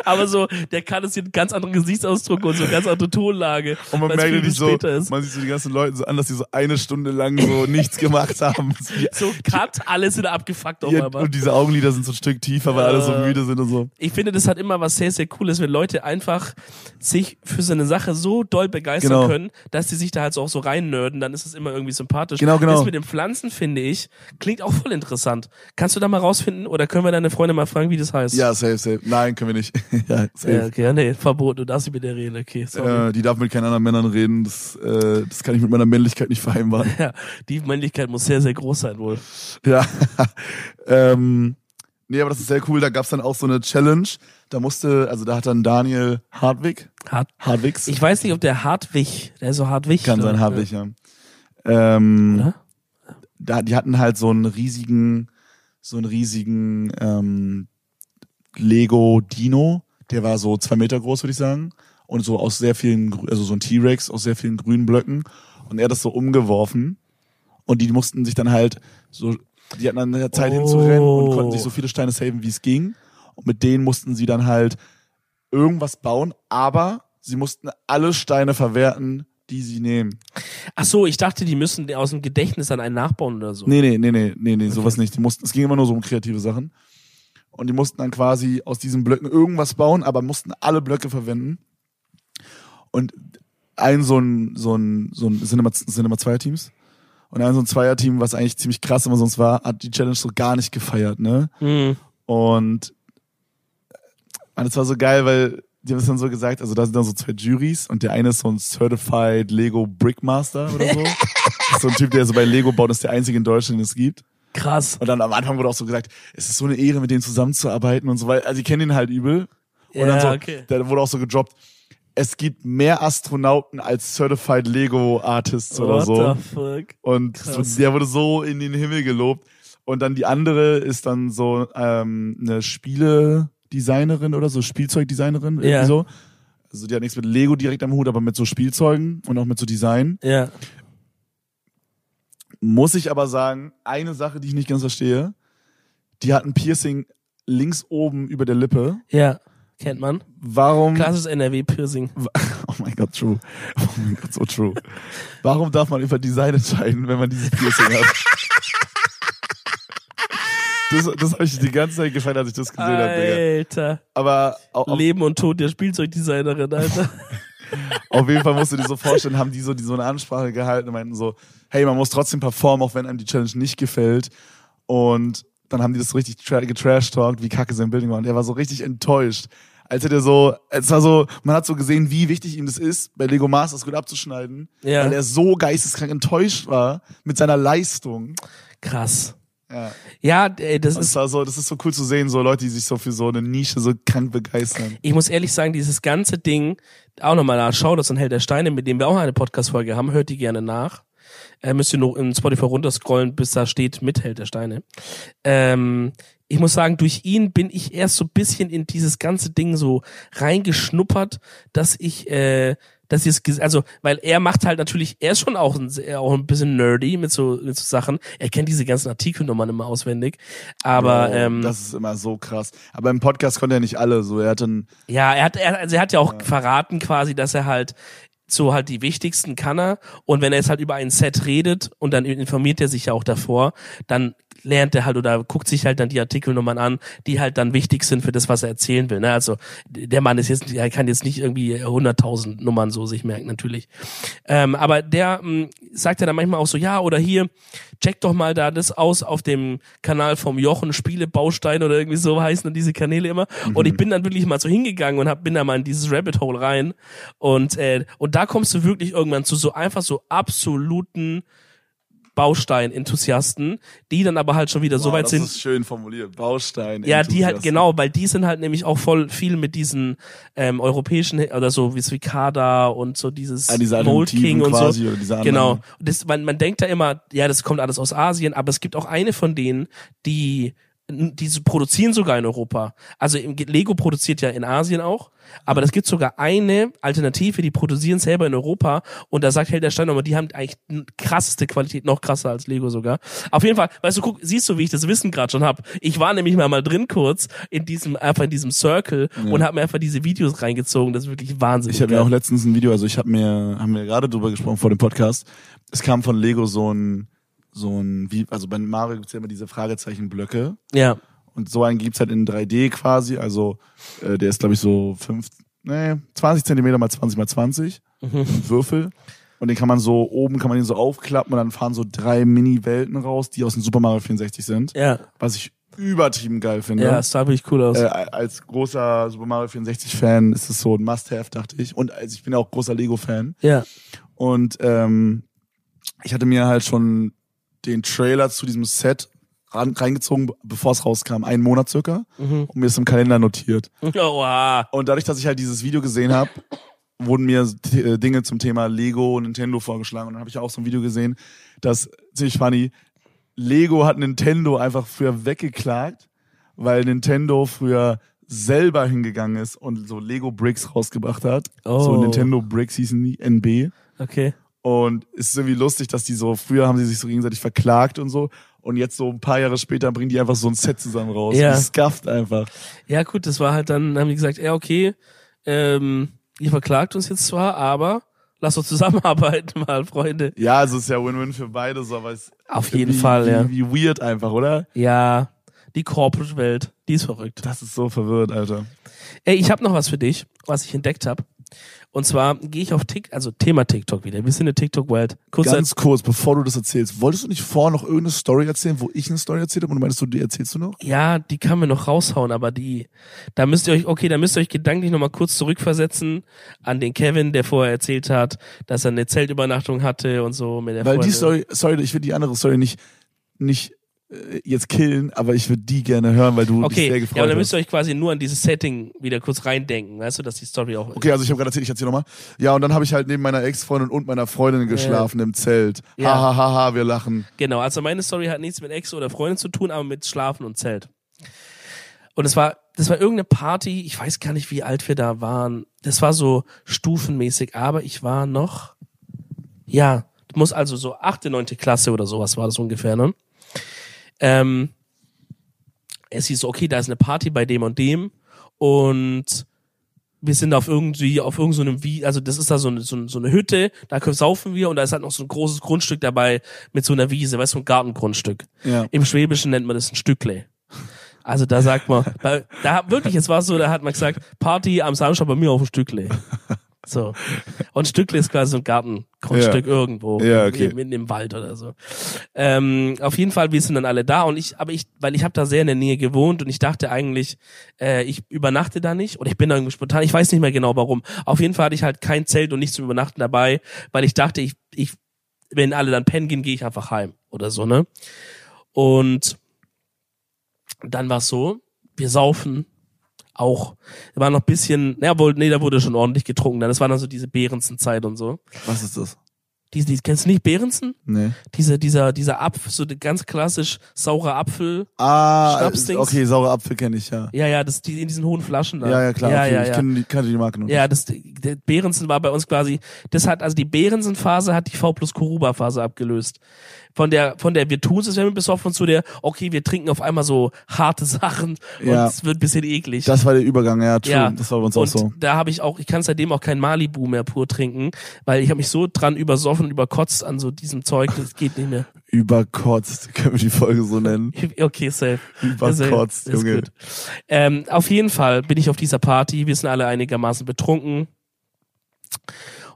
Aber so, der kann es hier einen ganz anderen Gesichtsausdruck und so eine ganz andere Tonlage. Und man merkt nicht so, ist. man sieht so die ganzen Leute so an, dass die so eine Stunde lang so nichts gemacht haben. So cut, alles sind abgefuckt. Auch ja, mal. Und diese Augenlider sind so ein Stück tiefer, weil äh, alle so müde sind und so. Ich finde, das hat immer was sehr, sehr Cooles, wenn Leute einfach sich für so eine Sache so doll begeistern genau. können, dass die sich da halt so auch so reinnörden, dann ist das ist immer irgendwie sympathisch. Genau, genau. Das mit den Pflanzen, finde ich, klingt auch voll interessant. Kannst du da mal rausfinden oder können wir deine Freunde mal fragen, wie das heißt? Ja, safe, safe. Nein, können wir nicht. ja, safe. Äh, okay, nee, verboten. Du darfst nicht mit der reden, okay. Äh, die darf mit keinen anderen Männern reden. Das, äh, das kann ich mit meiner Männlichkeit nicht vereinbaren. Ja, die Männlichkeit muss sehr, sehr groß sein wohl. Ja. ähm, nee, aber das ist sehr cool. Da gab es dann auch so eine Challenge. Da musste, also da hat dann Daniel Hartwig. Hart- Hartwigs. Ich weiß nicht, ob der Hartwig, der ist so Hartwig. Kann sein, Hartwig, ja. ja. Ähm, da, die hatten halt so einen riesigen, so einen riesigen ähm, Lego-Dino, der war so zwei Meter groß, würde ich sagen. Und so aus sehr vielen, also so ein T-Rex aus sehr vielen grünen Blöcken. Und er hat das so umgeworfen. Und die mussten sich dann halt so, die hatten dann eine Zeit oh. hinzurennen und konnten sich so viele Steine saven, wie es ging. Und mit denen mussten sie dann halt irgendwas bauen, aber sie mussten alle Steine verwerten, die sie nehmen. Ach so, ich dachte, die müssen aus dem Gedächtnis dann einen nachbauen oder so. Nee, nee, nee, nee, nee, nee, okay. sowas nicht. Die mussten, es ging immer nur so um kreative Sachen. Und die mussten dann quasi aus diesen Blöcken irgendwas bauen, aber mussten alle Blöcke verwenden. Und ein so ein, so ein, so ein, es sind immer, es sind immer Zweierteams. Und ein so ein Zweierteam, was eigentlich ziemlich krass immer sonst war, hat die Challenge so gar nicht gefeiert, ne? Mhm. Und, man, das war so geil, weil die haben es dann so gesagt, also da sind dann so zwei Juries und der eine ist so ein Certified Lego Brickmaster oder so. Das ist so ein Typ, der so bei Lego baut, ist der einzige in Deutschland, den es gibt. Krass. Und dann am Anfang wurde auch so gesagt, es ist so eine Ehre, mit denen zusammenzuarbeiten und so weiter. Also die kennen ihn halt übel. Und ja, dann so, okay. Da wurde auch so gedroppt, es gibt mehr Astronauten als Certified Lego Artists oder so. What the fuck? Und krass. Der wurde so in den Himmel gelobt. Und dann die andere ist dann so ähm, eine Spiele-Designerin oder so, Spielzeugdesignerin irgendwie yeah. so. Also die hat nichts mit Lego direkt am Hut, aber mit so Spielzeugen und auch mit so Design. Ja. Yeah. Muss ich aber sagen, eine Sache, die ich nicht ganz verstehe, die hat ein Piercing links oben über der Lippe. Ja, kennt man. Warum? Klassisches N R W-Piercing. Oh mein Gott, true. Oh mein Gott, so true. Warum darf man über Design entscheiden, wenn man dieses Piercing hat? Das, das habe ich die ganze Zeit gefallen, als ich das gesehen habe. Alter. Hab, Digga. Aber auf, auf Leben und Tod der Spielzeugdesignerin, Alter. Auf jeden Fall musst du dir so vorstellen, haben die so, die so eine Ansprache gehalten und meinten so, hey, man muss trotzdem performen, auch wenn einem die Challenge nicht gefällt. Und dann haben die das so richtig tra- getrashtalkt, wie kacke sein Building war. Und er war so richtig enttäuscht. Als hätte er so, es war so, man hat so gesehen, wie wichtig ihm das ist, bei Lego Masters gut abzuschneiden, ja. Weil er so geisteskrank enttäuscht war mit seiner Leistung. Krass. Ja, ja ey, das, ist so, das ist so cool zu sehen, so Leute, die sich so für so eine Nische so krank begeistern. Ich muss ehrlich sagen, dieses ganze Ding, auch nochmal nachschauen, das ist ein Held der Steine, mit dem wir auch eine Podcast-Folge haben, hört die gerne nach. Äh, müsst ihr nur in Spotify runterscrollen, bis da steht mit Held der Steine. Ähm, ich muss sagen, durch ihn bin ich erst so ein bisschen in dieses ganze Ding so reingeschnuppert, dass ich... Äh, Dass ich es, also, weil er macht halt natürlich, er ist schon auch ein, auch ein bisschen nerdy mit so, mit so Sachen. Er kennt diese ganzen Artikelnummern immer auswendig. Aber, Bro, ähm. Das ist immer so krass. Aber im Podcast konnte er nicht alle, so, er hat dann. Ja, er hat, er, also er hat ja auch ja. verraten quasi, dass er halt, so halt die wichtigsten kann er. Und wenn er jetzt halt über ein Set redet und dann informiert er sich ja auch davor, dann lernt er halt oder guckt sich halt dann die Artikelnummern an, die halt dann wichtig sind für das, was er erzählen will. Ne? Also der Mann ist jetzt, er kann jetzt nicht irgendwie hunderttausend Nummern so sich merken, natürlich. Ähm, aber der mh, sagt ja dann manchmal auch so, ja, oder hier, check doch mal da das aus auf dem Kanal vom Jochen, Spiele, Baustein oder irgendwie so heißen und diese Kanäle immer. Mhm. Und ich bin dann wirklich mal so hingegangen und hab, bin da mal in dieses Rabbit Hole rein. Und, äh, und da kommst du wirklich irgendwann zu so einfach so absoluten Baustein-Enthusiasten, die dann aber halt schon wieder wow, so weit das sind. Das ist schön formuliert, Baustein-Enthusiasten. Ja, die halt, genau, weil die sind halt nämlich auch voll viel mit diesen ähm, europäischen, oder so wie Cicada und so dieses ja, Mold King und quasi, so. Diese genau. Das, man, man denkt da immer, ja, das kommt alles aus Asien, aber es gibt auch eine von denen, die diese produzieren sogar in Europa. Also Lego produziert ja in Asien auch, aber es gibt sogar eine Alternative, die produzieren selber in Europa und da sagt Held der Stein nochmal, die haben eigentlich krasseste Qualität, noch krasser als Lego sogar. Auf jeden Fall, weißt du, guck, siehst du, wie ich das Wissen gerade schon habe. Ich war nämlich mal, mal drin kurz in diesem einfach in diesem Circle ja. und habe mir einfach diese Videos reingezogen, das ist wirklich wahnsinnig. Ich habe mir auch letztens ein Video, also ich habe mir haben wir gerade drüber gesprochen vor dem Podcast. Es kam von Lego so ein So ein, wie, also bei Mario gibt's ja immer diese Fragezeichenblöcke. Ja. Und so einen gibt's halt in drei D quasi, also, äh, der ist glaube ich so fünf, nee, zwanzig Zentimeter mal zwanzig mal zwanzig. Mhm. Würfel. Und den kann man so, oben kann man den so aufklappen und dann fahren so drei Mini-Welten raus, die aus dem Super Mario vierundsechzig sind. Ja. Was ich übertrieben geil finde. Ja, das sah wirklich cool aus. Äh, als großer Super Mario vierundsechzig-Fan ist es so ein Must-Have, dachte ich. Und also ich bin ja auch großer Lego-Fan. Ja. Und, ähm, ich hatte mir halt schon den Trailer zu diesem Set reingezogen, bevor es rauskam, einen Monat circa, mhm. und mir ist im Kalender notiert. Oha. Und dadurch, dass ich halt dieses Video gesehen habe, wurden mir t- Dinge zum Thema Lego und Nintendo vorgeschlagen. Und dann habe ich auch so ein Video gesehen, das ziemlich funny, Lego hat Nintendo einfach früher weggeklagt, weil Nintendo früher selber hingegangen ist und so Lego Bricks rausgebracht hat. Oh. So Nintendo Bricks hießen die, N B. Okay. Und es ist irgendwie lustig, dass die so, früher haben sie sich so gegenseitig verklagt und so. Und jetzt so ein paar Jahre später bringen die einfach so ein Set zusammen raus. Ja. Das skafft einfach. Ja gut, das war halt dann, haben die gesagt, ja okay, ähm, ihr verklagt uns jetzt zwar, aber lass uns zusammenarbeiten mal, Freunde. Ja, also es ist ja Win-Win für beide so, aber es ist auf jeden Fall, ja. Wie weird einfach, oder? Ja. Die Corporate Welt, die ist verrückt. Das ist so verwirrt, Alter. Ey, ich habe noch was für dich, was ich entdeckt habe. Und zwar gehe ich auf TikTok, also Thema TikTok wieder. Wir sind in der TikTok-Welt. Ganz kurz, bevor du das erzählst, wolltest du nicht vorher noch irgendeine Story erzählen, wo ich eine Story erzählt habe und du meinst, du, die erzählst du noch? Ja, die kann man noch raushauen, aber die, da müsst ihr euch, okay, da müsst ihr euch gedanklich nochmal kurz zurückversetzen an den Kevin, der vorher erzählt hat, dass er eine Zeltübernachtung hatte und so. Mit der Weil Freundin. Die Story, sorry, ich will die andere Story nicht, nicht, jetzt killen, aber ich würde die gerne hören, weil du okay. dich sehr gefreut hast. Ja, aber dann müsst ihr euch quasi nur an dieses Setting wieder kurz reindenken, weißt du, dass die Story auch... Okay, also ich habe gerade erzählt, ich erzähle nochmal. Ja, und dann habe ich halt neben meiner Ex-Freundin und meiner Freundin geschlafen äh, im Zelt. Ja. Ha, ha, ha, ha, wir lachen. Genau, also meine Story hat nichts mit Ex oder Freundin zu tun, aber mit Schlafen und Zelt. Und es war, das war irgendeine Party, ich weiß gar nicht, wie alt wir da waren. Das war so stufenmäßig, aber ich war noch... Ja, muss also so achte, neunte Klasse oder sowas war das ungefähr, ne? Ähm, es hieß so, okay, da ist eine Party bei dem und dem und wir sind auf irgendwie, auf irgend so einem, wie, also das ist da so eine, so eine Hütte, da saufen wir und da ist halt noch so ein großes Grundstück dabei mit so einer Wiese, weißt du, so ein Gartengrundstück. Ja. Im Schwäbischen nennt man das ein Stückle. Also da sagt man, weil, da wirklich, es war so, da hat man gesagt, Party am Samstag bei mir auf ein Stückle. So. Und Stückle ist quasi so ein Gartengrundstück ja. irgendwo. Ja, okay. Mitten im Wald oder so. Ähm, auf jeden Fall, wir sind dann alle da und ich, aber ich, weil ich habe da sehr in der Nähe gewohnt und ich dachte eigentlich, äh, ich übernachte da nicht und ich bin da irgendwie spontan, ich weiß nicht mehr genau warum. Auf jeden Fall hatte ich halt kein Zelt und nichts zum Übernachten dabei, weil ich dachte, ich, ich, wenn alle dann pennen gehen, gehe ich einfach heim oder so, ne? Und dann war es so, wir saufen. Auch. Da war noch ein bisschen, na, wohl, nee, da wurde schon ordentlich getrunken. Das war dann so diese Behrenzenzeit und so. Was ist das? Diese, diese, kennst du nicht Behrenzen? Nee. Diese, dieser, dieser Apfel, so ganz klassisch saurer Apfel. Ah, Schnapsdings. Okay, saurer Apfel kenne ich, ja. Ja, ja, das, die, in diesen hohen Flaschen da. Ja, ja, klar, ja, okay. ja, ich ja. Kenn, kannte die Marke noch. Ja, das, der Behrenzen war bei uns quasi, das hat, also die Behrenzen-Phase hat die V plus Koruba-Phase abgelöst. Von der, von der wir tun es, wenn wir besoffen, zu der, okay, wir trinken auf einmal so harte Sachen und ja. es wird ein bisschen eklig. Das war der Übergang, ja, true. Ja. Das war bei uns und auch so. Da habe ich auch, ich kann seitdem auch kein Malibu mehr pur trinken, weil ich habe mich so dran übersoffen und überkotzt an so diesem Zeug, das geht nicht mehr. Überkotzt, können wir die Folge so nennen? Okay, safe. Überkotzt, safe. Junge. Ähm, auf jeden Fall bin ich auf dieser Party, wir sind alle einigermaßen betrunken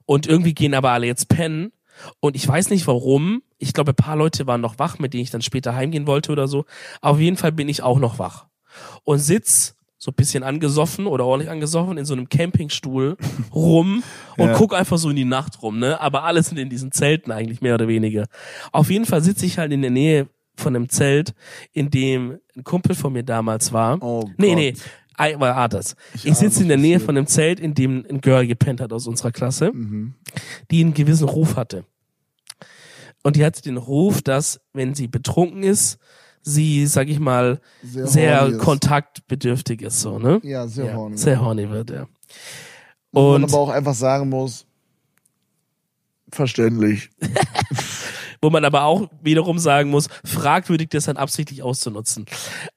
und irgendwie gehen aber alle jetzt pennen. Und ich weiß nicht warum, ich glaube ein paar Leute waren noch wach, mit denen ich dann später heimgehen wollte oder so, auf jeden Fall bin ich auch noch wach und sitz so ein bisschen angesoffen oder ordentlich angesoffen in so einem Campingstuhl rum und ja. guck einfach so in die Nacht rum, ne? Aber alle sind in diesen Zelten eigentlich, mehr oder weniger. Auf jeden Fall sitze ich halt in der Nähe von einem Zelt, in dem ein Kumpel von mir damals war. Oh nee, Gott. nee, I, war Arthas. Ich, ich sitze in der Nähe von einem Zelt, in dem ein Girl gepennt hat aus unserer Klasse, mhm. die einen gewissen Ruf hatte. Und die hatte den Ruf, dass, wenn sie betrunken ist, sie, sag ich mal, sehr, sehr kontaktbedürftig ist, so, ne? Ja, sehr ja, horny. Sehr horny wird, ja. Und man aber auch einfach sagen muss, verständlich. Wo man aber auch wiederum sagen muss, fragwürdig, das dann absichtlich auszunutzen.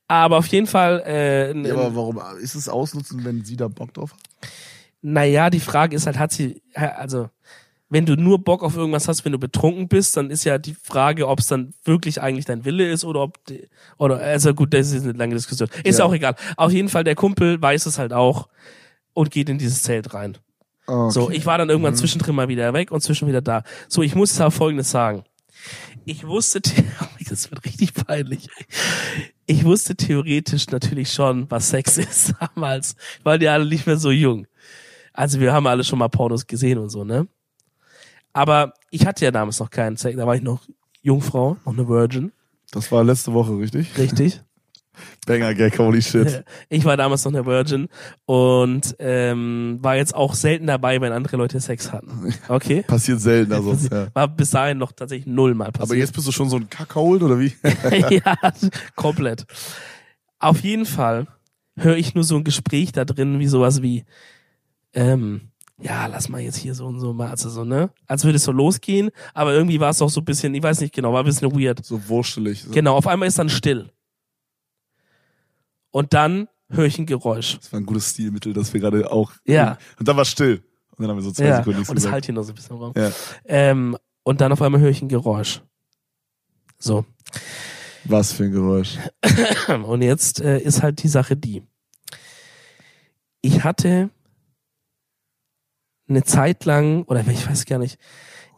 Aber auf jeden Fall... Äh, ja, aber warum? Ist es ausnutzen, wenn sie da Bock drauf hat? Naja, die Frage ist halt, hat sie... Also, wenn du nur Bock auf irgendwas hast, wenn du betrunken bist, dann ist ja die Frage, ob es dann wirklich eigentlich dein Wille ist oder ob... Die, oder also gut, das ist eine lange Diskussion. Ist ja auch egal. Auf jeden Fall, der Kumpel weiß es halt auch und geht in dieses Zelt rein. Okay. So, ich war dann irgendwann mhm. zwischendrin mal wieder weg und zwischendrin wieder da. So, ich muss da Folgendes sagen. Ich wusste, das wird richtig peinlich. Ich wusste theoretisch natürlich schon, was Sex ist damals, weil die alle nicht mehr so jung. Also wir haben alle schon mal Pornos gesehen und so, ne? Aber ich hatte ja damals noch keinen Sex, da war ich noch Jungfrau, noch eine Virgin. Das war letzte Woche, richtig? Richtig. Banger Gag, holy shit. Ich war damals noch eine Virgin und ähm, war jetzt auch selten dabei, wenn andere Leute Sex hatten. Okay. Passiert selten, also. Ja. War bis dahin noch tatsächlich nullmal passiert. Aber jetzt bist du schon so ein Kackhold, oder wie? Ja, komplett. Auf jeden Fall höre ich nur so ein Gespräch da drin, wie sowas wie, ähm, ja, lass mal jetzt hier so und so mal, also so, ne? Als würde es so losgehen, aber irgendwie war es doch so ein bisschen, ich weiß nicht genau, war ein bisschen weird. So wurschelig. So. Genau, auf einmal ist dann still. Und dann höre ich ein Geräusch. Das war ein gutes Stilmittel, das wir gerade auch... Ja. Und dann war es still. Und dann haben wir so zwei ja. Sekunden nichts gesagt. Und es halt hier noch so ein bisschen rum. Ja. Ähm, und dann auf einmal höre ich ein Geräusch. So. Was für ein Geräusch. Und jetzt äh, ist halt die Sache die. Ich hatte eine Zeit lang, oder ich weiß gar nicht,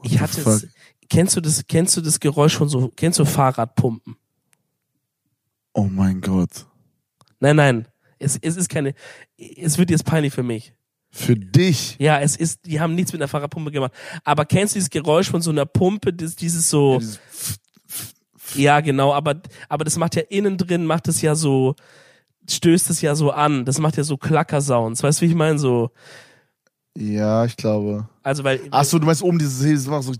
ich hatte es, kennst du das, kennst du das Geräusch von so, kennst du Fahrradpumpen? Oh mein Gott. Nein, nein, es, es ist keine, es wird jetzt peinlich für mich. Für dich? Ja, es ist, die haben nichts mit einer Fahrradpumpe gemacht. Aber kennst du dieses Geräusch von so einer Pumpe, das, dieses so, ja, dieses ja genau, aber, aber das macht ja innen drin, macht es ja so, stößt es ja so an, das macht ja so Klackersounds, weißt du, wie ich meine, so. Ja, ich glaube. Also, weil. Ach so, du meinst oben dieses Hebel, das so.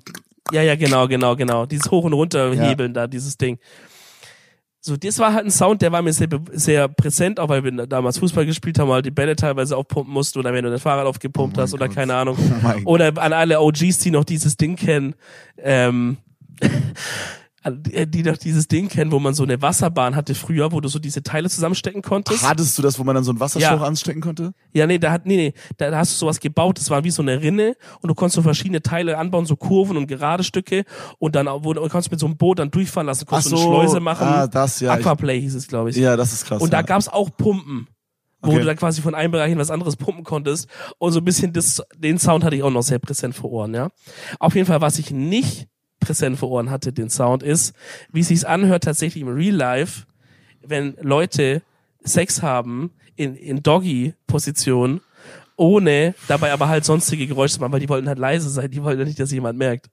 Ja, ja, genau, genau, genau. Dieses Hoch- und Runterhebeln ja. da, dieses Ding. So, das war halt ein Sound, der war mir sehr, sehr präsent, auch weil wir damals Fußball gespielt haben, halt die Bälle teilweise aufpumpen mussten oder wenn du das Fahrrad aufgepumpt oh hast oder Gott. keine Ahnung. Oh oder an alle O Gs, die noch dieses Ding kennen, ähm, die noch dieses Ding kennen, wo man so eine Wasserbahn hatte früher, wo du so diese Teile zusammenstecken konntest. Hattest du das, wo man dann so einen Wasserschlauch ja. anstecken konnte? Ja, nee, da hat, nee, nee, da hast du sowas gebaut, das war wie so eine Rinne und du konntest so verschiedene Teile anbauen, so Kurven und gerade Stücke und dann wo, du konntest mit so einem Boot dann durchfahren lassen, konntest so, so eine Schleuse machen. Ah, das, ja. Aquaplay hieß es, glaube ich. Ja, das ist krass. Und da ja. gab's auch Pumpen, wo okay. du dann quasi von einem Bereich in was anderes pumpen konntest und so ein bisschen das, den Sound hatte ich auch noch sehr präsent vor Ohren, ja. Auf jeden Fall, was ich nicht präsent vor Ohren hatte, den Sound, ist, wie es sich anhört tatsächlich im Real Life, wenn Leute Sex haben in, in Doggy-Position, ohne dabei aber halt sonstige Geräusche zu machen, weil die wollten halt leise sein, die wollten nicht, dass jemand merkt.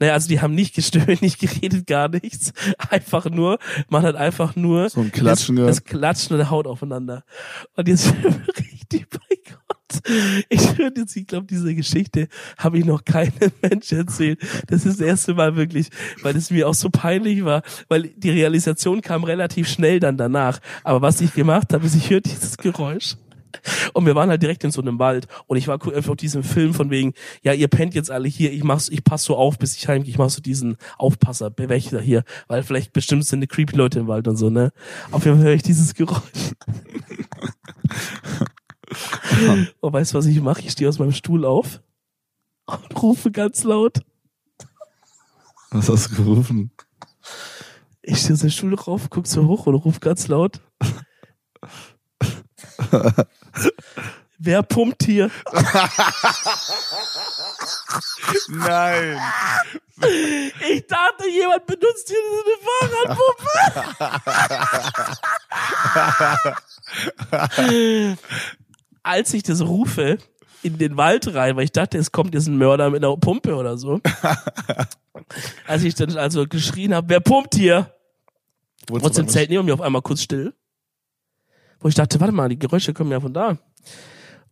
Naja, also die haben nicht gestöhnt, nicht geredet, gar nichts. Einfach nur, man hat einfach nur so ein Klatschen, das, ja. das Klatschen und der Haut aufeinander. Und jetzt richtig bei Ich würde jetzt, ich glaube, diese Geschichte habe ich noch keinem Menschen erzählt. Das ist das erste Mal wirklich, weil es mir auch so peinlich war, weil die Realisation kam relativ schnell dann danach. Aber was ich gemacht habe, ist, ich hörte dieses Geräusch. Und wir waren halt direkt in so einem Wald und ich war auf diesem Film von wegen, ja, ihr pennt jetzt alle hier, ich mach's, ich pass so auf, bis ich heimgehe, ich mach so diesen Aufpasser, Bewächter hier, weil vielleicht bestimmt sind die creepy Leute im Wald und so, ne? Auf jeden Fall höre ich dieses Geräusch. Und weißt du, was ich mache? Ich stehe aus meinem Stuhl auf und rufe ganz laut. Was hast du gerufen? Ich stehe aus dem Stuhl rauf, guck so hoch und rufe ganz laut. Wer pumpt hier? Nein. Ich dachte, jemand benutzt hier so eine Fahrradpumpe. Als ich das rufe, in den Wald rein, weil ich dachte, es kommt jetzt ein Mörder mit einer Pumpe oder so. Als ich dann also geschrien habe, wer pumpt hier? Wurde es im Zelt neben mir auf einmal kurz still. Wo ich dachte, warte mal, die Geräusche kommen ja von da.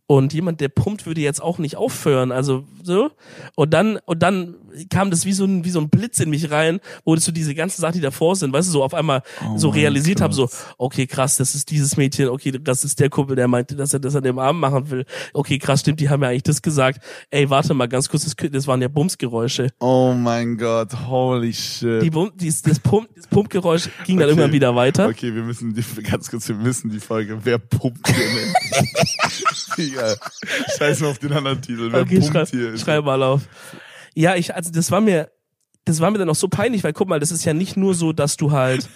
Und jemand, der pumpt, würde jetzt auch nicht aufhören, also so. Und dann und dann kam das wie so ein wie so ein Blitz in mich rein, wo so diese ganzen Sachen, die davor sind, weißt du, so auf einmal oh so realisiert habe, so okay, krass, das ist dieses Mädchen, okay, das ist der Kumpel, der meinte, dass er das an dem Abend machen will. Okay, krass, stimmt, die haben ja eigentlich das gesagt. Ey, warte mal, ganz kurz, das, das waren ja Bumsgeräusche. Oh mein Gott, holy shit. Die Bum, die, das Pump, das Pumpgeräusch ging okay. dann irgendwann wieder weiter. Okay, wir müssen die, ganz kurz, wir müssen die Folge, wer pumpt hier denn? Egal. Scheiß mal auf den anderen Titel. Wer okay, pumpt schrei, hier? Schreib mal auf. Ja, ich, also das war mir, das war mir dann auch so peinlich, weil guck mal, das ist ja nicht nur so, dass du halt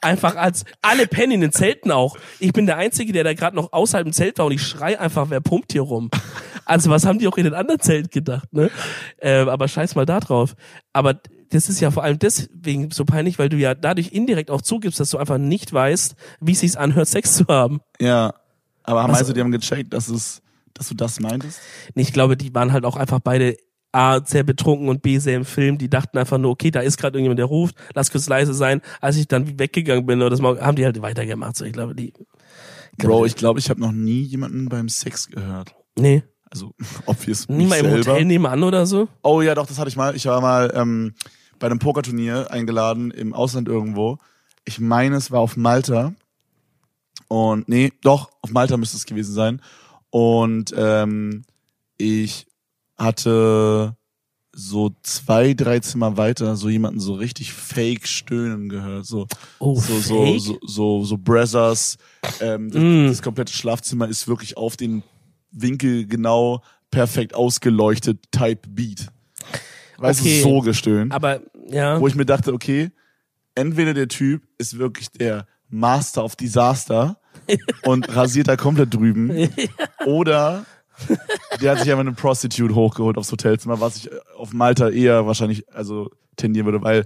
einfach als, alle pennen in den Zelten auch. Ich bin der Einzige, der da gerade noch außerhalb dem Zelt war und ich schrei einfach, wer pumpt hier rum? Also was haben die auch in den anderen Zelt gedacht, ne? Äh, aber scheiß mal da drauf. Aber das ist ja vor allem deswegen so peinlich, weil du ja dadurch indirekt auch zugibst, dass du einfach nicht weißt, wie es sich anhört, Sex zu haben. Ja. Aber haben also, also die haben gecheckt, dass es, dass du das meintest? Nee, ich glaube, die waren halt auch einfach beide A, sehr betrunken und B, sehr im Film. Die dachten einfach nur, okay, da ist gerade irgendjemand, der ruft, lass kurz leise sein. Als ich dann weggegangen bin, das haben die halt weitergemacht. So, ich glaube, die. Ich glaube, Bro, ich glaube, ich habe noch nie jemanden beim Sex gehört. Nee. Also, obvious. Nie mal im Hotel nebenan oder so? Oh ja, doch, das hatte ich mal. Ich war mal ähm, bei einem Pokerturnier eingeladen, im Ausland irgendwo. Ich meine, es war auf Malta. Und nee, doch, auf Malta müsste es gewesen sein. Und ähm, ich hatte so zwei, drei Zimmer weiter so jemanden so richtig fake stöhnen gehört. So oh, so, so, so, so, so Brazzers. Ähm, das, mm. das komplette Schlafzimmer ist wirklich auf den Winkel genau perfekt ausgeleuchtet, Type Beat. Weißt okay. du, so gestöhnt. Aber ja. Wo ich mir dachte, okay, entweder der Typ ist wirklich der Master of Disaster und rasiert da komplett drüben oder der hat sich einfach eine Prostitute hochgeholt aufs Hotelzimmer, was ich auf Malta eher wahrscheinlich also tendieren würde, weil,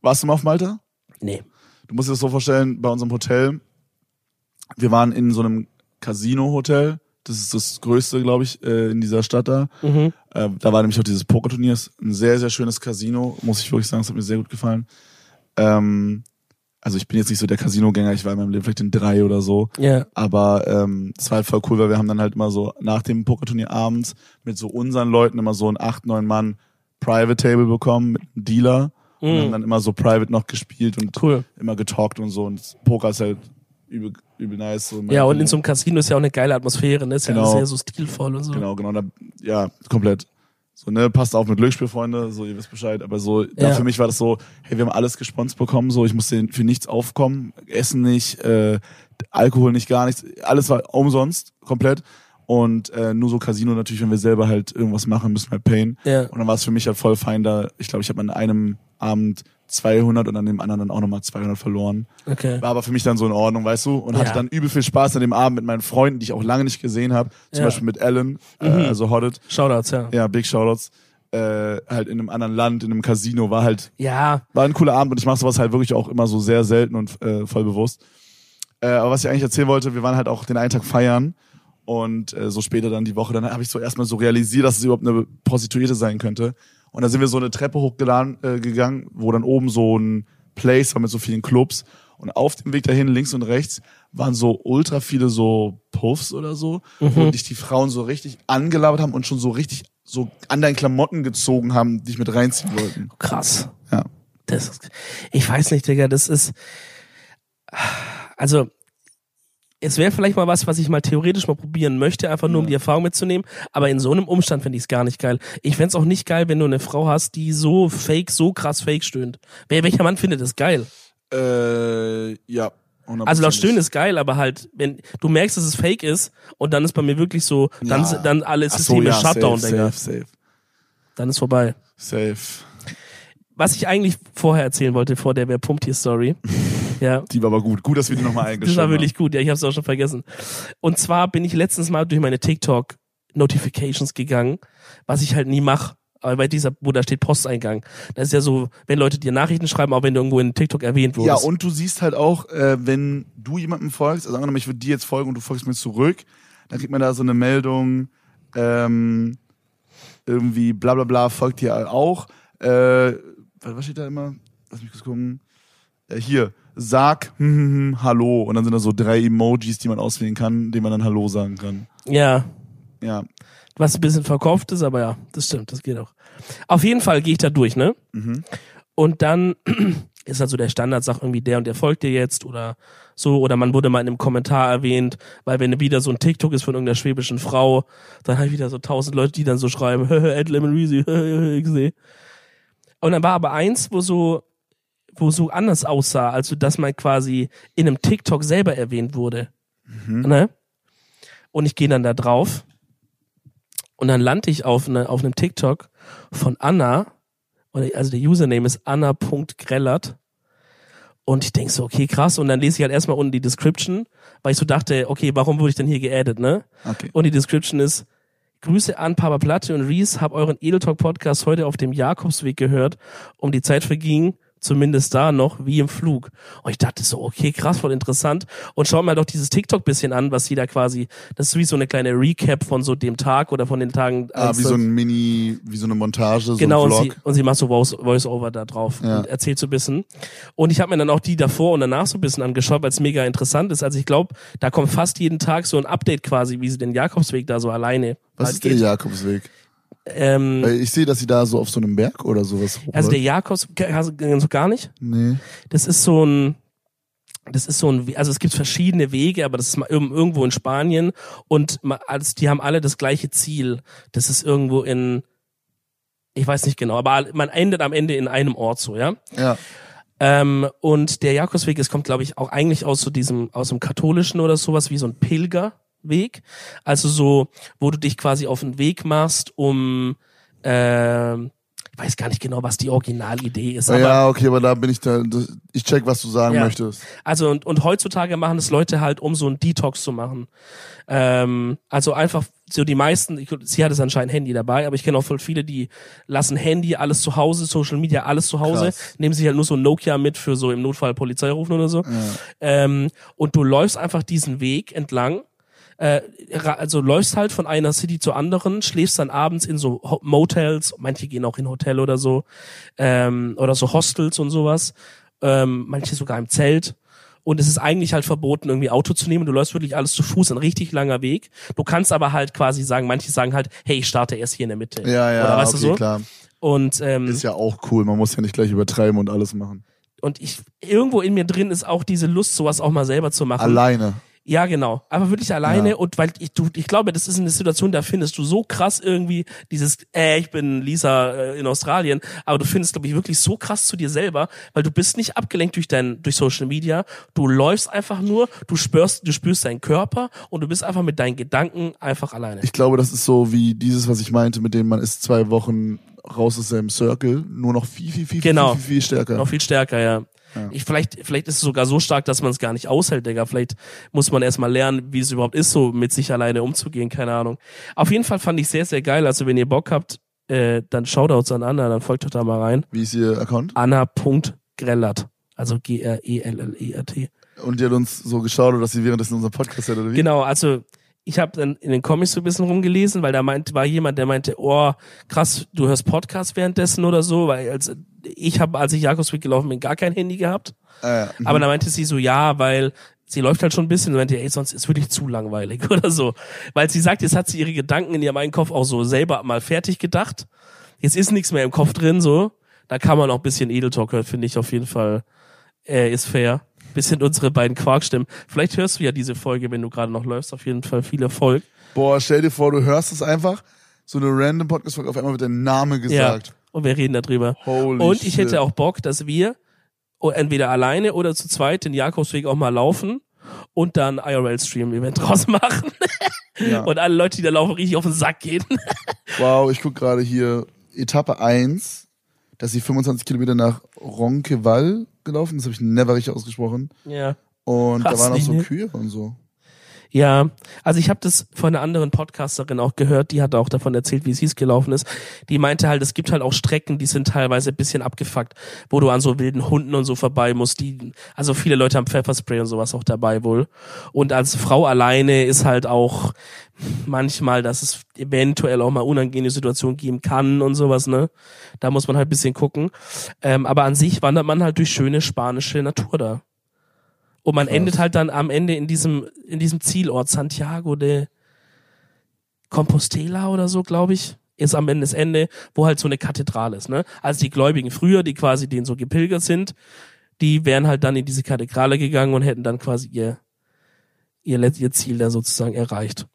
warst du mal auf Malta? Nee. Du musst dir das so vorstellen, bei unserem Hotel, wir waren in so einem Casino-Hotel, das ist das größte, glaube ich, in dieser Stadt da. Mhm. Da war nämlich auch dieses Pokerturnier, ein sehr, sehr schönes Casino, muss ich wirklich sagen, das hat mir sehr gut gefallen. Ähm, also ich bin jetzt nicht so der Casino-Gänger, ich war in meinem Leben vielleicht in drei oder so, yeah. aber ähm, das war halt voll cool, weil wir haben dann halt immer so nach dem Pokerturnier abends mit so unseren Leuten immer so ein acht, neun Mann Private Table bekommen mit einem Dealer mm. und haben dann immer so private noch gespielt und cool. immer getalkt und so, und Poker ist halt übel, übel nice. So ja, und in so einem Casino ist ja auch eine geile Atmosphäre, ne? Ist genau. ja alles sehr so stilvoll und so. Genau, genau, da, ja, komplett. So, ne, passt auf mit Glücksspiel, Freunde, so, ihr wisst Bescheid, aber so, ja. da für mich war das so, hey, wir haben alles gesponsert bekommen, so, ich musste für nichts aufkommen, Essen nicht, äh, Alkohol nicht, gar nichts, alles war umsonst, komplett, und äh, nur so Casino natürlich, wenn wir selber halt irgendwas machen, müssen wir halt payen, ja. und dann war es für mich halt voll fein da, ich glaube, ich habe an einem Abend zweihundert und an dem anderen dann auch nochmal zweihundert verloren, okay. war aber für mich dann so in Ordnung, weißt du, und ja. hatte dann übel viel Spaß an dem Abend mit meinen Freunden, die ich auch lange nicht gesehen habe, zum ja. Beispiel mit Alan, mhm. äh, also Hodded. Shoutouts, ja. Ja, big Shoutouts. Äh, halt in einem anderen Land, in einem Casino, war halt, ja. war ein cooler Abend, und ich mache sowas halt wirklich auch immer so sehr selten und äh, voll bewusst. Äh, aber was ich eigentlich erzählen wollte, wir waren halt auch den einen Tag feiern und äh, so später dann die Woche, dann habe ich so erstmal so realisiert, dass es überhaupt eine Prostituierte sein könnte. Und da sind wir so eine Treppe hochgeladen äh, gegangen, wo dann oben so ein Place war mit so vielen Clubs. Und auf dem Weg dahin, links und rechts, waren so ultra viele so Puffs oder so, mhm. wo dich die Frauen so richtig angelabert haben und schon so richtig so an deinen Klamotten gezogen haben, dich mit reinziehen wollten. Krass. Ja. Das ist, ich weiß nicht, Digga, das ist... Also... Es wäre vielleicht mal was, was ich mal theoretisch mal probieren möchte, einfach nur um die Erfahrung mitzunehmen. Aber in so einem Umstand finde ich es gar nicht geil. Ich fände es auch nicht geil, wenn du eine Frau hast, die so fake, so krass fake stöhnt. Welcher Mann findet das geil? Äh, ja. hundert Prozent. Also das Stöhnen ist geil, aber halt, wenn du merkst, dass es fake ist und dann ist bei mir wirklich so, dann, ja. dann alle Systeme so, ja, Shutdown, Digga. Safe, safe. Dann ist vorbei. Safe. Was ich eigentlich vorher erzählen wollte, vor der Wer pumpt hier Story. Ja. Die war aber gut. Gut, dass wir die nochmal eingeschaltet haben. Das war wirklich gut. Ja, ich hab's auch schon vergessen. Und zwar bin ich letztens mal durch meine TikTok-Notifications gegangen, was ich halt nie mache. Aber bei dieser, wo da steht Posteingang. Das ist ja so, wenn Leute dir Nachrichten schreiben, auch wenn du irgendwo in TikTok erwähnt wurdest. Ja, und du siehst halt auch, äh, wenn du jemandem folgst, also angenommen, ich würde dir jetzt folgen und du folgst mir zurück, dann kriegt man da so eine Meldung, ähm, irgendwie bla bla bla, folgt dir auch. Äh, was steht da immer? Lass mich kurz gucken. Ja, hier. Sag hm, hm, Hallo, und dann sind da so drei Emojis, die man auswählen kann, denen man dann Hallo sagen kann. Ja. Ja. Was ein bisschen verkauft ist, aber ja, das stimmt, das geht auch. Auf jeden Fall gehe ich da durch, ne? Mhm. Und dann ist halt so der Standard, sag irgendwie der und der folgt dir jetzt oder so, oder man wurde mal in einem Kommentar erwähnt, weil wenn wieder so ein TikTok ist von irgendeiner schwäbischen Frau, dann habe ich wieder so tausend Leute, die dann so schreiben, Ed Lemon Reezy, ich sehe. Und dann war aber eins, wo so wo so anders aussah, also dass man quasi in einem TikTok selber erwähnt wurde. Mhm. Ne? Und ich gehe dann da drauf und dann lande ich auf, ne, auf einem TikTok von Anna, also der Username ist anna punkt grellert und ich denke so, okay, krass, und dann lese ich halt erstmal unten die Description, weil ich so dachte, okay, warum wurde ich denn hier geaddet, ne? Okay. Und die Description ist: Grüße an Papa Platte und Reese, hab euren Edel Talk Podcast heute auf dem Jakobsweg gehört, um die Zeit verging zumindest da noch wie im Flug. Und ich dachte so, okay, krass, voll interessant. Und schau mal doch dieses TikTok bisschen an, was sie da quasi, das ist wie so eine kleine Recap von so dem Tag oder von den Tagen. Ah, wie so ein Mini, wie so eine Montage, genau, so ein Vlog. Genau, und, und sie macht so Voice-Over da drauf ja. und erzählt so ein bisschen. Und ich habe mir dann auch die davor und danach so ein bisschen angeschaut, weil es mega interessant ist. Also ich glaube, da kommt fast jeden Tag so ein Update quasi, wie sie den Jakobsweg da so alleine. Was halt ist geht. Der Jakobsweg? Ähm, ich sehe, dass sie da so auf so einem Berg oder sowas hochläuft. Also der Jakobs, also gar nicht? Nee. Das ist so ein, das ist so ein, also es gibt verschiedene Wege, aber das ist mal irgendwo in Spanien und also die haben alle das gleiche Ziel. Das ist irgendwo in, ich weiß nicht genau, aber man endet am Ende in einem Ort so, ja? Ja. Ähm, und der Jakobsweg, es kommt glaube ich auch eigentlich aus so diesem, aus dem katholischen oder sowas, wie so ein Pilger. Weg, also so, wo du dich quasi auf den Weg machst, um äh, Ich weiß gar nicht genau, was die Originalidee ist. Aber ja, okay, aber da bin ich da, ich check, was du sagen ja. möchtest. Also und, und heutzutage machen es Leute halt, um so einen Detox zu machen. Ähm, also einfach so die meisten, ich, sie hat es anscheinend Handy dabei, aber ich kenne auch voll viele, die lassen Handy, alles zu Hause, Social Media, alles zu Hause, krass, nehmen sich halt nur so ein Nokia mit für so im Notfall Polizei rufen oder so. Ja. Ähm, und du läufst einfach diesen Weg entlang, also läufst halt von einer City zur anderen, schläfst dann abends in so Motels, manche gehen auch in Hotel oder so, ähm, oder so Hostels und sowas, ähm, manche sogar im Zelt. Und es ist eigentlich halt verboten, irgendwie Auto zu nehmen. Du läufst wirklich alles zu Fuß, ein richtig langer Weg. Du kannst aber halt quasi sagen, manche sagen halt, hey, ich starte erst hier in der Mitte. Ja, ja, oder weißt okay, du so? Klar. Und, ähm, ist ja auch cool, man muss ja nicht gleich übertreiben und alles machen. Und ich irgendwo in mir drin ist auch diese Lust, sowas auch mal selber zu machen. Alleine. Ja, genau. Einfach wirklich alleine ja. und weil ich du, ich glaube, das ist eine Situation, da findest du so krass irgendwie dieses, äh, ich bin Lisa äh, in Australien, aber du findest, glaube ich, wirklich so krass zu dir selber, weil du bist nicht abgelenkt durch dein, durch Social Media, du läufst einfach nur, du spürst, du spürst deinen Körper und du bist einfach mit deinen Gedanken einfach alleine. Ich glaube, das ist so wie dieses, was ich meinte, mit dem man ist zwei Wochen raus aus seinem Circle, nur noch viel, viel, viel, genau. viel, viel, viel stärker. Noch viel stärker, ja. Ja. Ich, vielleicht, vielleicht ist es sogar so stark, dass man es gar nicht aushält, Digga. Vielleicht muss man erstmal lernen, wie es überhaupt ist, so mit sich alleine umzugehen, keine Ahnung. Auf jeden Fall fand ich sehr, sehr geil. Also, wenn ihr Bock habt, äh, dann Shoutouts an Anna, dann folgt doch da mal rein. Wie ist ihr Account? anna punkt grellert. Also G R E L L E R T. Und die hat uns so geschaut, dass sie währenddessen unseren Podcast hat, oder wie? Genau, also ich habe dann in den Comics so ein bisschen rumgelesen, weil da meint, war jemand, der meinte, oh, krass, du hörst Podcast währenddessen oder so, weil als ich habe, als ich Jakobsweg gelaufen bin, gar kein Handy gehabt. Äh, Aber da meinte sie so, ja, weil sie läuft halt schon ein bisschen und meinte, ey, sonst ist wirklich zu langweilig oder so. Weil sie sagt, jetzt hat sie ihre Gedanken in ihrem eigenen Kopf auch so selber mal fertig gedacht. Jetzt ist nichts mehr im Kopf drin, so. Da kann man auch ein bisschen Edel Talk hören, finde ich auf jeden Fall, äh, ist fair. Bisschen unsere beiden Quarkstimmen. Vielleicht hörst du ja diese Folge, wenn du gerade noch läufst. Auf jeden Fall viel Erfolg. Boah, stell dir vor, du hörst es einfach. So eine random Podcast-Folge, auf einmal wird der Name gesagt. Ja, und wir reden darüber. Holy und ich shit. Hätte auch Bock, dass wir entweder alleine oder zu zweit den Jakobsweg auch mal laufen und dann I R L-Stream-Event draus machen. Ja. Und alle Leute, die da laufen, richtig auf den Sack gehen. Wow, ich guck gerade hier. Etappe eins, dass sie fünfundzwanzig Kilometer nach Ronqueval gelaufen, das habe ich never richtig ausgesprochen. Ja. Und krass, da waren auch so Kühe und so. Ja, also ich habe das von einer anderen Podcasterin auch gehört, die hat auch davon erzählt, wie sie es gelaufen ist. Die meinte halt, es gibt halt auch Strecken, die sind teilweise ein bisschen abgefuckt, wo du an so wilden Hunden und so vorbei musst. Die, also viele Leute haben Pfefferspray und sowas auch dabei wohl. Und als Frau alleine ist halt auch manchmal, dass es eventuell auch mal unangenehme Situationen geben kann und sowas, ne? Da muss man halt ein bisschen gucken. Ähm, aber an sich wandert man halt durch schöne spanische Natur da. Und man endet halt dann am Ende in diesem in diesem Zielort Santiago de Compostela oder so, glaube ich, ist am Ende das Ende, wo halt so eine Kathedrale ist, ne? Also die Gläubigen früher, die quasi denen so gepilgert sind, die wären halt dann in diese Kathedrale gegangen und hätten dann quasi ihr ihr ihr Ziel da sozusagen erreicht.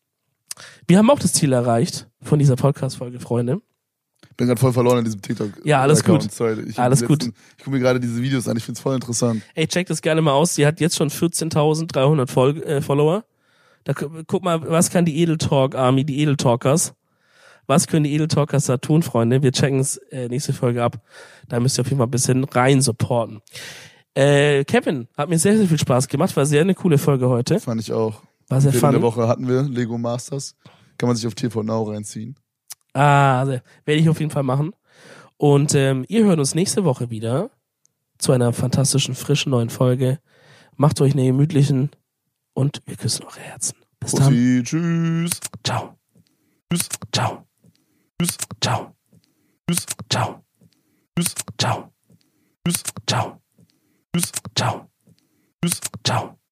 Wir haben auch das Ziel erreicht von dieser Podcast-Folge, Freunde. Bin gerade voll verloren in diesem TikTok. Ja, alles gut. Ich alles letzten, gut. Ich gucke mir gerade diese Videos an, ich find's voll interessant. Ey, check das gerne mal aus. Sie hat jetzt schon vierzehntausenddreihundert Fol- äh, Follower. Da guck mal, was kann die Edel Talk Army, die Edel Talkers? Was können die Edel Talkers da tun, Freunde? Wir checken's äh, nächste Folge ab. Da müsst ihr auf jeden Fall ein bisschen rein supporten. Äh, Kevin, hat mir sehr, sehr viel Spaß gemacht. War sehr eine coole Folge heute. Fand ich auch. War sehr fun. In der Woche hatten wir Lego Masters. Kann man sich auf T V Now reinziehen. Ah, also, werde ich auf jeden Fall machen. Und ähm, ihr hört uns nächste Woche wieder zu einer fantastischen, frischen, neuen Folge. Macht euch einen gemütlichen und wir küssen eure Herzen. Bis dann. Bussi, tschüss. Ciao. Tschüss. Ciao. Tschüss. Ciao. Tschüss. Ciao. Tschüss. Ciao. Tschüss. Ciao. Tschüss. Ciao. Tschüss. Ciao.